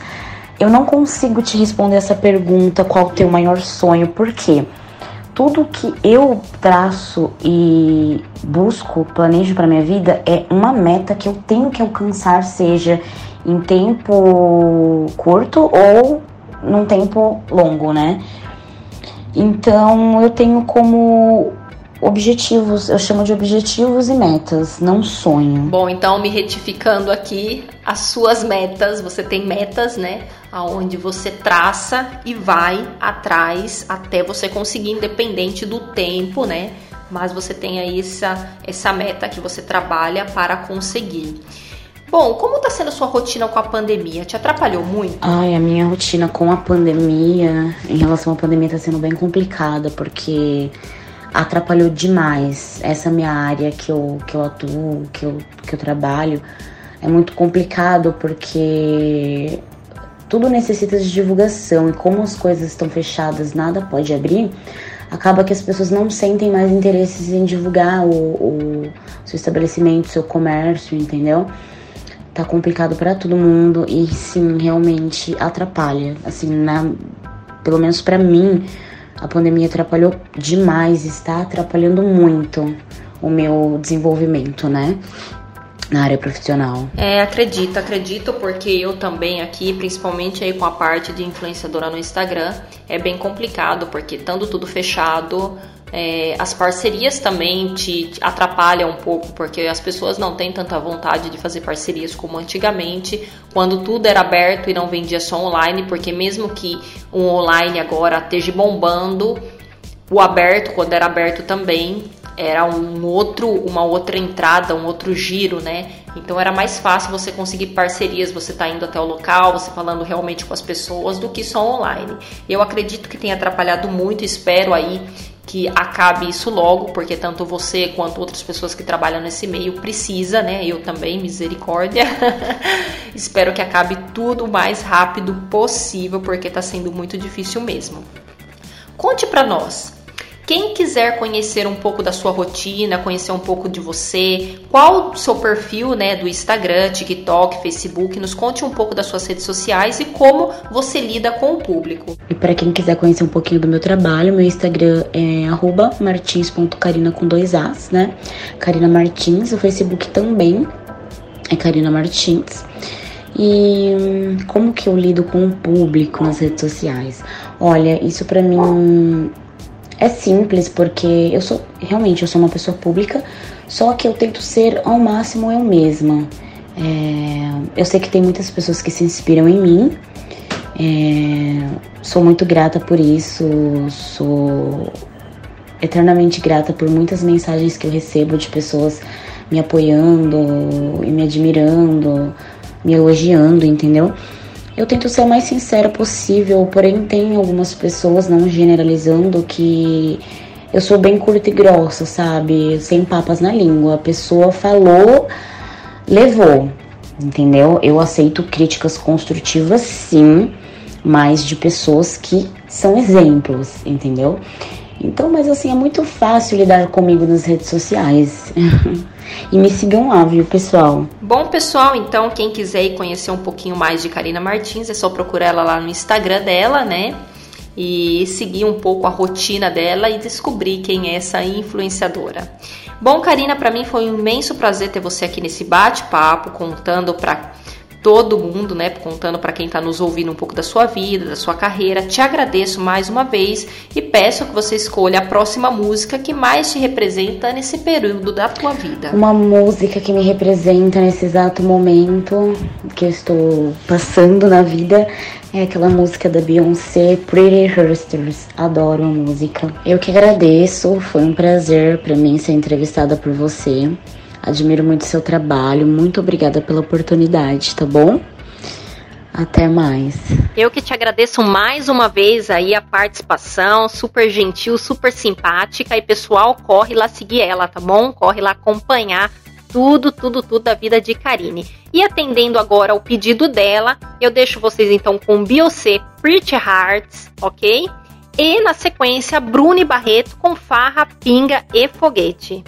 Eu não consigo te responder essa pergunta, qual o teu maior sonho, porque tudo que eu traço e busco, planejo para minha vida, é uma meta que eu tenho que alcançar, seja em tempo curto ou num tempo longo, né? Então, eu tenho como objetivos, eu chamo de objetivos e metas, não sonho. Bom, então, me retificando aqui, as suas metas, você tem metas, né? Aonde você traça e vai atrás até você conseguir, independente do tempo, né? Mas você tem aí essa, essa meta que você trabalha para conseguir. Bom, como tá sendo a sua rotina com a pandemia? Te atrapalhou muito? Ai, a minha rotina com a pandemia, em relação à pandemia, tá sendo bem complicada, porque atrapalhou demais. Essa minha área que eu, que eu atuo, que eu, que eu trabalho, é muito complicado, porque tudo necessita de divulgação, e como as coisas estão fechadas, nada pode abrir, acaba que as pessoas não sentem mais interesses em divulgar o, o seu estabelecimento, seu comércio, entendeu? Tá complicado pra todo mundo e, sim, realmente atrapalha. Assim, na, pelo menos pra mim, a pandemia atrapalhou demais, está atrapalhando muito o meu desenvolvimento, né? Na área profissional. É, acredito, acredito, porque eu também aqui, principalmente aí com a parte de influenciadora no Instagram, é bem complicado, porque estando tudo fechado, é, as parcerias também te, te atrapalham um pouco, porque as pessoas não têm tanta vontade de fazer parcerias como antigamente, quando tudo era aberto e não vendia só online, porque mesmo que o online agora esteja bombando, o aberto, quando era aberto também, era um outro, uma outra entrada, um outro giro, né? Então era mais fácil você conseguir parcerias, você tá indo até o local, você falando realmente com as pessoas, do que só online. Eu acredito que tenha atrapalhado muito, espero aí que acabe isso logo, porque tanto você quanto outras pessoas que trabalham nesse meio precisa, né? Eu também, misericórdia. Espero que acabe tudo o mais rápido possível, porque tá sendo muito difícil mesmo. Conte pra nós. Quem quiser conhecer um pouco da sua rotina, conhecer um pouco de você, qual o seu perfil, né, do Instagram, TikTok, Facebook, nos conte um pouco das suas redes sociais e como você lida com o público. E para quem quiser conhecer um pouquinho do meu trabalho, meu Instagram é arroba martins.carina com dois As, né? Karina Martins, o Facebook também é Karina Martins. E como que eu lido com o público nas redes sociais? Olha, isso para mim é simples, porque eu sou, realmente, eu sou uma pessoa pública, só que eu tento ser ao máximo eu mesma. É, eu sei que tem muitas pessoas que se inspiram em mim, é, sou muito grata por isso, sou eternamente grata por muitas mensagens que eu recebo de pessoas me apoiando e me admirando, me elogiando, entendeu? Eu tento ser o mais sincera possível, porém tem algumas pessoas, não generalizando, que eu sou bem curta e grossa, sabe? Sem papas na língua. A pessoa falou, levou, entendeu? Eu aceito críticas construtivas, sim, mas de pessoas que são exemplos, entendeu? Então, mas assim, é muito fácil lidar comigo nas redes sociais. E me sigam lá, viu, pessoal? Bom, pessoal, então, quem quiser ir conhecer um pouquinho mais de Karina Martins, é só procurar ela lá no Instagram dela, né? E seguir um pouco a rotina dela e descobrir quem é essa influenciadora. Bom, Karina, pra mim foi um imenso prazer ter você aqui nesse bate-papo, contando pra... todo mundo, né, contando para quem está nos ouvindo um pouco da sua vida, da sua carreira. Te agradeço mais uma vez e peço que você escolha a próxima música que mais te representa nesse período da tua vida. Uma música que me representa nesse exato momento que eu estou passando na vida é aquela música da Beyoncé, Pretty Hurts. Adoro a música. Eu que agradeço, foi um prazer para mim ser entrevistada por você. Admiro muito o seu trabalho, muito obrigada pela oportunidade, tá bom? Até mais. Eu que te agradeço mais uma vez aí a participação, super gentil, super simpática. E pessoal, corre lá seguir ela, tá bom? Corre lá acompanhar tudo, tudo, tudo da vida de Karine. E atendendo agora ao pedido dela, eu deixo vocês então com Beyoncé, Pretty Hurts, ok? E na sequência, Bruno Barreto com Farra, Pinga e Foguete.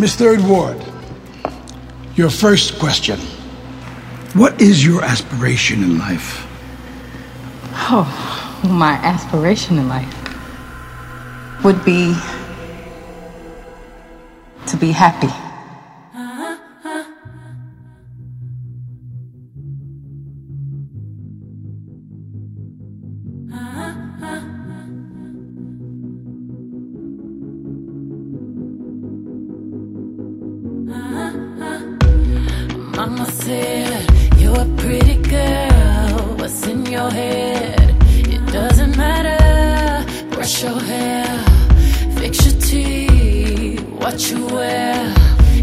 Miss Third Ward, your first question. What is your aspiration in life? Oh, my aspiration in life would be to be happy. Mama said, you're a pretty girl, what's in your head? It doesn't matter, brush your hair, fix your teeth, what you wear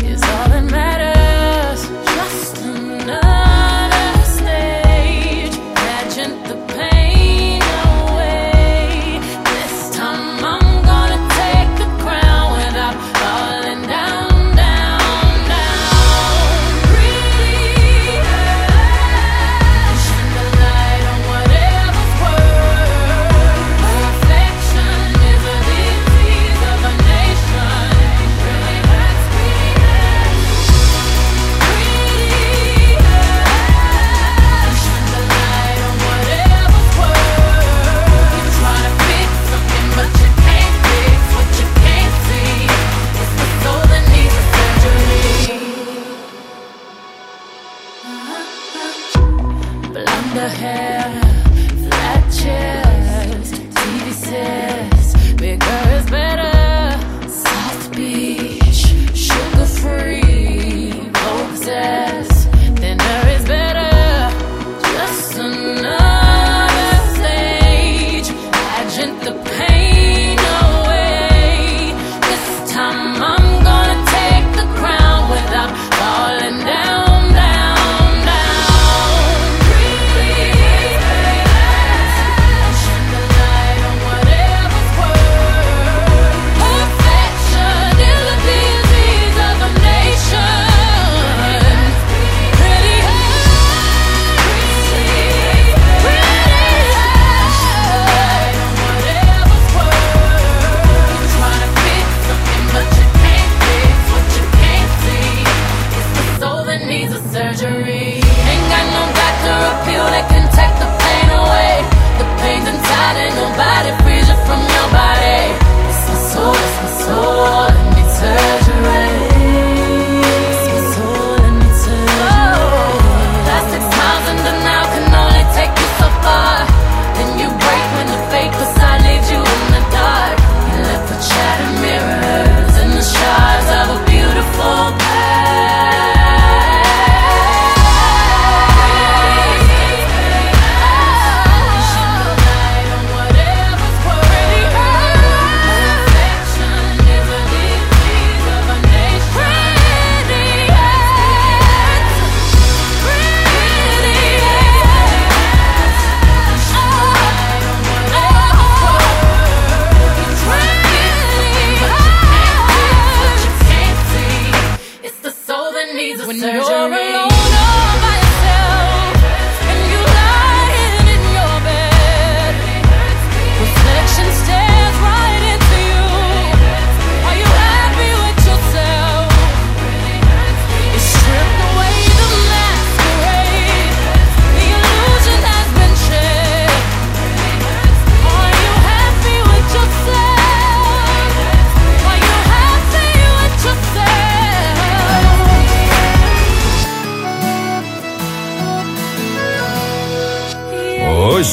is all that matters, just another stage, pageant the pain away, this time I'm gonna take the crown without falling down. Pretty Hurts, shine the light on whatever's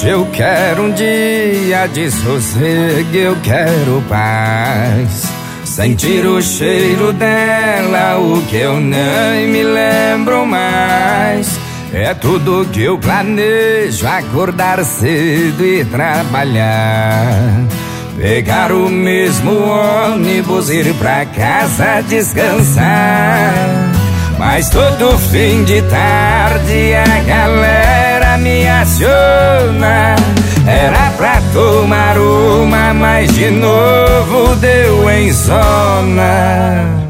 Eu quero um dia de sossego, eu quero paz. Sentir o cheiro dela, o que eu nem me lembro mais. É tudo que eu planejo, acordar cedo e trabalhar. Pegar o mesmo ônibus, ir pra casa descansar. Mas todo fim de tarde a galera me aciona. Era pra tomar uma, mas de novo deu em zona.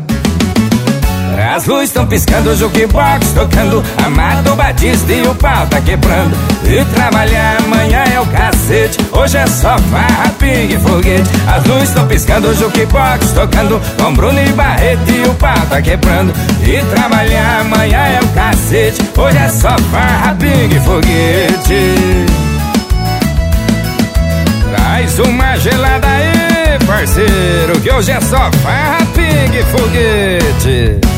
As luzes tão piscando, o jukebox tocando, Amado Batista e o pau tá quebrando. E trabalhar amanhã é o cacete, hoje é só farra, pingue e foguete. As luzes tão piscando, o jukebox tocando, com Bruno e Barreto e o pau tá quebrando. E trabalhar amanhã é o cacete, hoje é só farra, pingue e foguete. Traz uma gelada aí, parceiro, que hoje é só farra, pingue e foguete.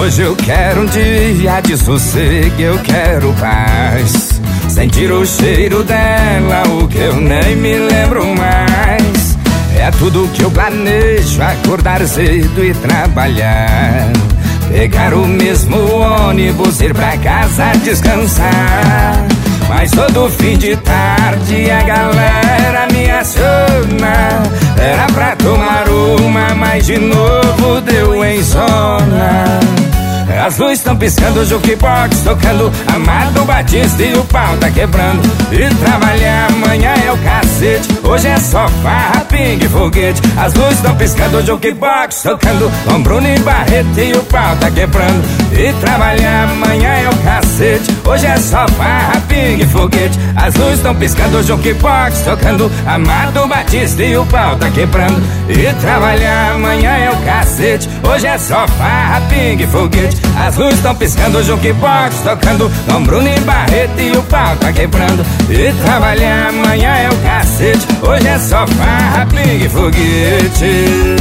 Hoje eu quero um dia de sossego, eu quero paz. Sentir o cheiro dela, o que eu nem me lembro mais. É tudo que eu planejo, acordar cedo e trabalhar. Pegar o mesmo ônibus, ir pra casa descansar. Mas todo fim de tarde a galera me aciona. Era pra tomar uma, mas de novo deu em zona. As luzes tão piscando, o jukebox tocando, Amado Batista e o pau tá quebrando. E trabalhar amanhã é o cacete, hoje é só farra, pingue e foguete. As luzes tão piscando, o jukebox tocando, com Bruno e Barreto e o pau tá quebrando. E trabalhar amanhã é o cacete, hoje é só farra, pingue e foguete. As luzes tão piscando, o jukebox tocando, Amado Batista e o pau tá quebrando. E trabalhar amanhã é o cacete, hoje é só farra, pingue e foguete. As luzes tão piscando, o jukebox tocando, com Bruno e Barreto e o pau tá quebrando. E trabalhar amanhã é o cacete, hoje é só farra, pingue e foguete.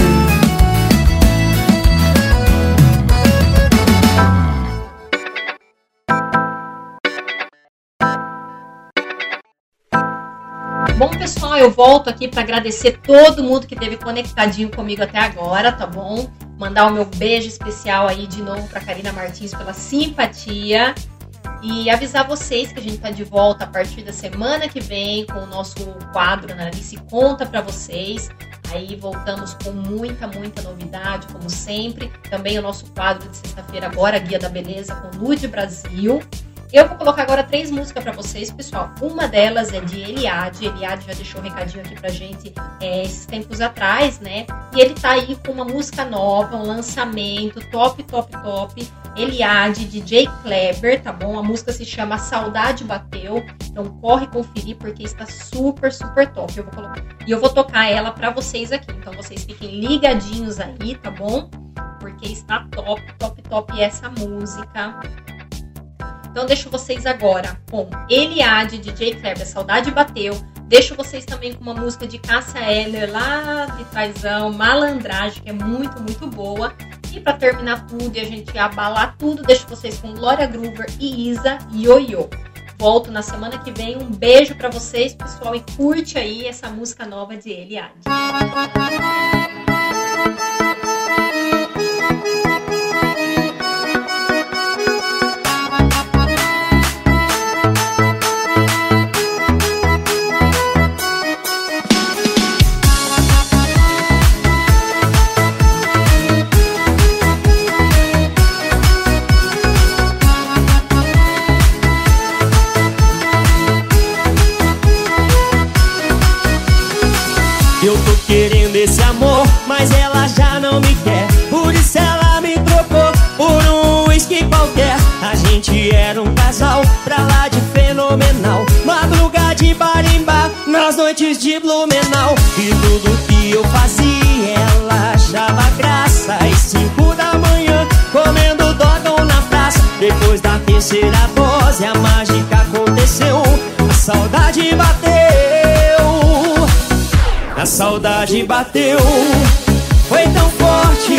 Bom, pessoal, eu volto aqui para agradecer todo mundo que esteve conectadinho comigo até agora, tá bom? Mandar o meu beijo especial aí de novo para Karina Martins pela simpatia e avisar vocês que a gente está de volta a partir da semana que vem com o nosso quadro Análise Conta para vocês. Aí voltamos com muita, muita novidade, como sempre. Também o nosso quadro de sexta-feira agora, Guia da Beleza, com o Musa do Brasil. Eu vou colocar agora três músicas pra vocês, pessoal. Uma delas é de Eliade. Eliade já deixou um recadinho aqui pra gente é, esses tempos atrás, né? E ele tá aí com uma música nova, um lançamento top, top, top. Eliade, D J Kleber, tá bom? A música se chama Saudade Bateu. Então corre conferir porque está super, super top. Eu vou colocar... E eu vou tocar ela pra vocês aqui. Então vocês fiquem ligadinhos aí, tá bom? Porque está top, top, top essa música. Então deixo vocês agora com Eliade, D J Kleber, Saudade Bateu. Deixo vocês também com uma música de Cássia Eller lá de Taizão, Malandragem, que é muito, muito boa. E pra terminar tudo e a gente abalar tudo, deixo vocês com Glória Groover e Isa Yoyo. Volto na semana que vem. Um beijo pra vocês, pessoal, e curte aí essa música nova de Eliade. Eu tô querendo esse amor, mas ela já não me quer. Por isso ela me trocou por um uísque qualquer. A gente era um casal, pra lá de fenomenal. Madruga de bar em bar, nas noites de Blumenau. E tudo que eu fazia, ela achava graça. Às cinco da manhã, comendo dogão na praça. Depois da terceira dose, a mágica aconteceu. A saudade bateu. A saudade bateu. foi tão forte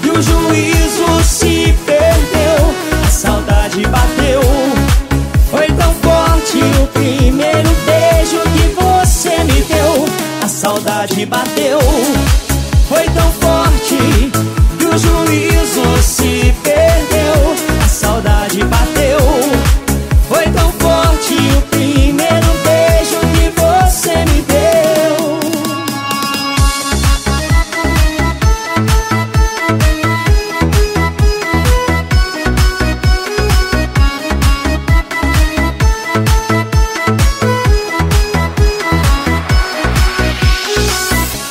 que o juízo se perdeu. A saudade bateu. Foi tão forte o primeiro beijo que você me deu. A saudade bateu. Foi tão forte que o juízo se perdeu. A saudade bateu. Foi tão forte o primeiro beijo que você me deu.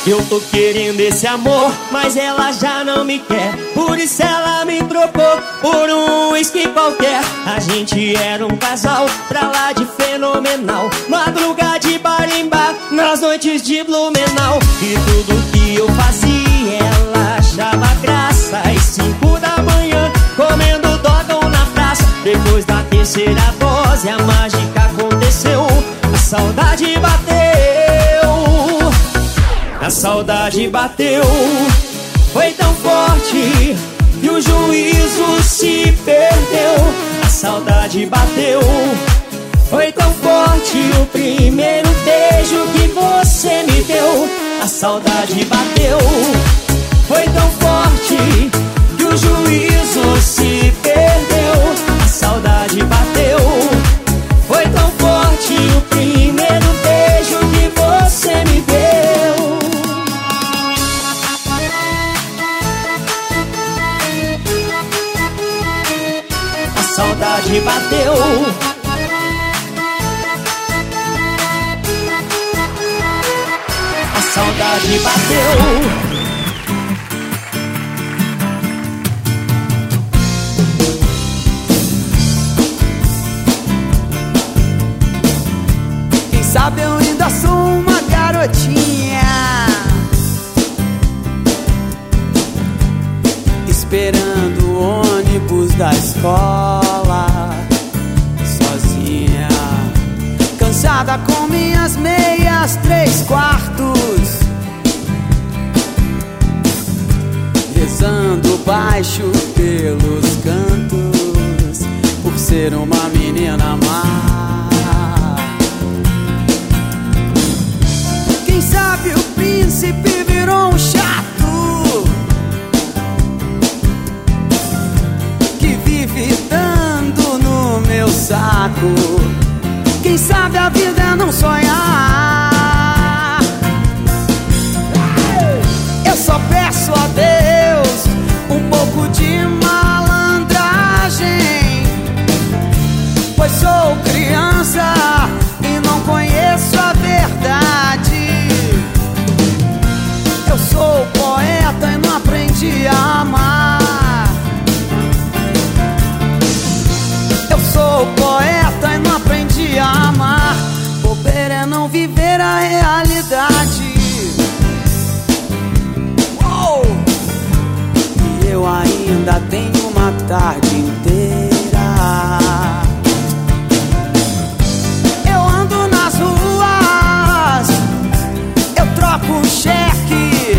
Eu tô querendo esse amor, mas ela já não me quer. Por isso ela me trocou por um uísque qualquer. A gente era um casal, pra lá de fenomenal. Madruga de bar em bar, nas noites de Blumenau. E tudo que eu fazia, ela achava graça. Às cinco da manhã, comendo dogão na praça. Depois da terceira dose, a mágica aconteceu. A saudade bateu. A saudade bateu. Foi tão forte que o juízo se perdeu. A saudade bateu. Foi tão forte o primeiro beijo que você me deu. A saudade bateu. Foi tão forte que o juízo se perdeu. A saudade bateu. Foi tão forte o primeiro beijo que você me deu. A saudade bateu. A saudade bateu. Quem sabe eu ainda sou uma garotinha esperando o ônibus da escola, sozinha, cansada com minhas meias três quartos, rezando baixo pelos cantos, por ser uma menina má. Quem sabe o príncipe virou um chato gritando no meu saco. Quem sabe a vida é não sonhar. Eu só peço a Deus um pouco de malandragem, pois sou criança e não conheço a verdade. Eu sou poeta e não aprendi a amar. Sou poeta e não aprendi a amar. Bobeira é não viver a realidade. Uou! E eu ainda tenho uma tarde inteira. Eu ando nas ruas, eu troco um cheque,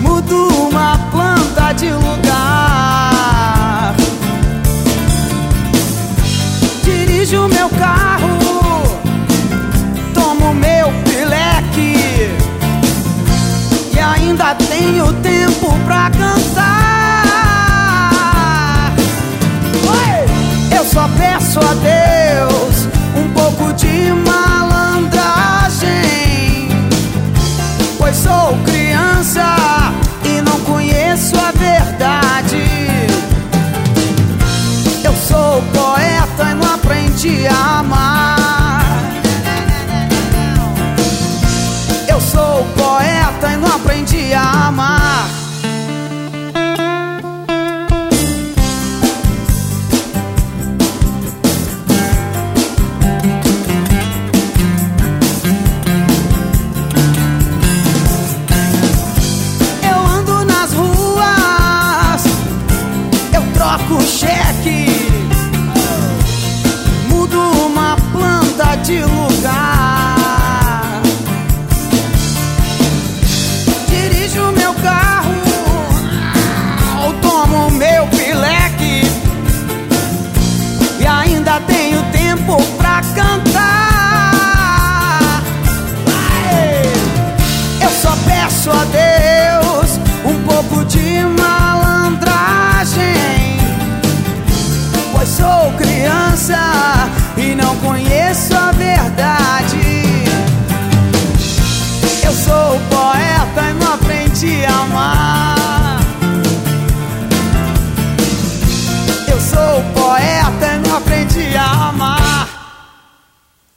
mudo uma planta de lugar. Dirijo meu carro, tomo meu pileque e ainda tenho tempo pra cantar.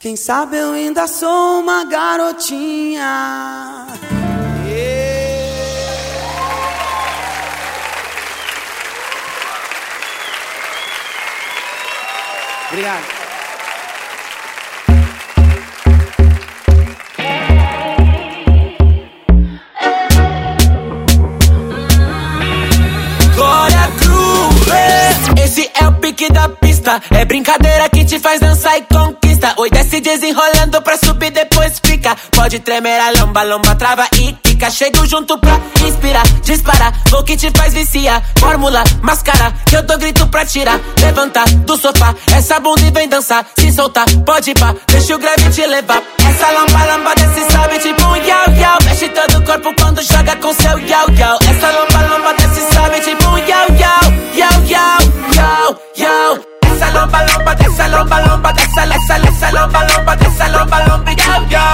Quem sabe eu ainda sou uma garotinha. Yeah. Obrigado. Esse é o pique da pista, é brincadeira que te faz dançar e conquista. Oi, desce desenrolando pra subir, depois fica. Pode tremer a lomba, lomba trava e quica. Chego junto pra inspirar, disparar, vou que te faz viciar. Fórmula, máscara, que eu dou grito pra tirar. Levantar do sofá, essa bunda e vem dançar. Se soltar, pode ir pá, deixa o grave te levar. Essa lomba, lomba desce, sobe tipo um yau yau. Mexe todo o corpo quando joga com seu yau yau. Essa lomba, lomba desce, sobe tipo um yau yau, yau yau. Yo, yo. Essa lomba, lomba, dessa lomba, lomba, dessa, essa, essa lomba, lomba, dessa lomba, lomba, yo, yo.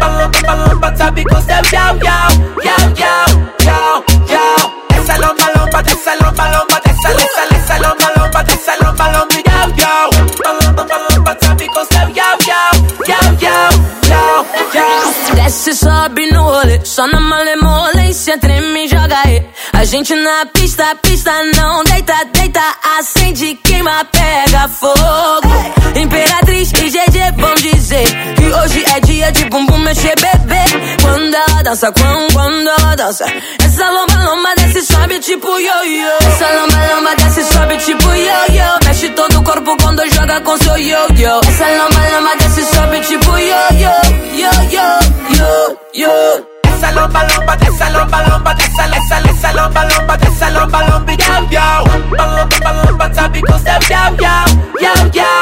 Lomba, lomba, sabe com seu yo, yo, yo, yo, yo, yo. Essa lomba, lomba, dessa lomba, lomba, dessa, essa, essa lomba, lomba, dessa lomba, lomba, yo, yo. Lomba, lomba, sabe com seu yo, yo, yo, yo, yo. Desce, sobe no rolê, só na malemolência, treme e joga aí. A gente na pista, pista não deita, deita, acende, queima, pega fogo. Imperatriz e G G vão dizer que hoje é dia de bumbum mexer bebê. Quando ela dança, quando, quando ela dança, essa lomba, lomba desce, sobe tipo yo-yo. Essa lomba, lomba desce, sobe tipo yo-yo. Mexe todo o corpo quando joga com seu yo-yo. Essa lomba, lomba desce, sobe tipo yo-yo, yo-yo, yo-yo. Essa lomba, lomba, dessa lomba, lomba, dessa, essa, essa lomba, lomba, dessa lomba, lomba, yo, yo. Lomba, lomba, sabe com seu yo, yo, yo, yo.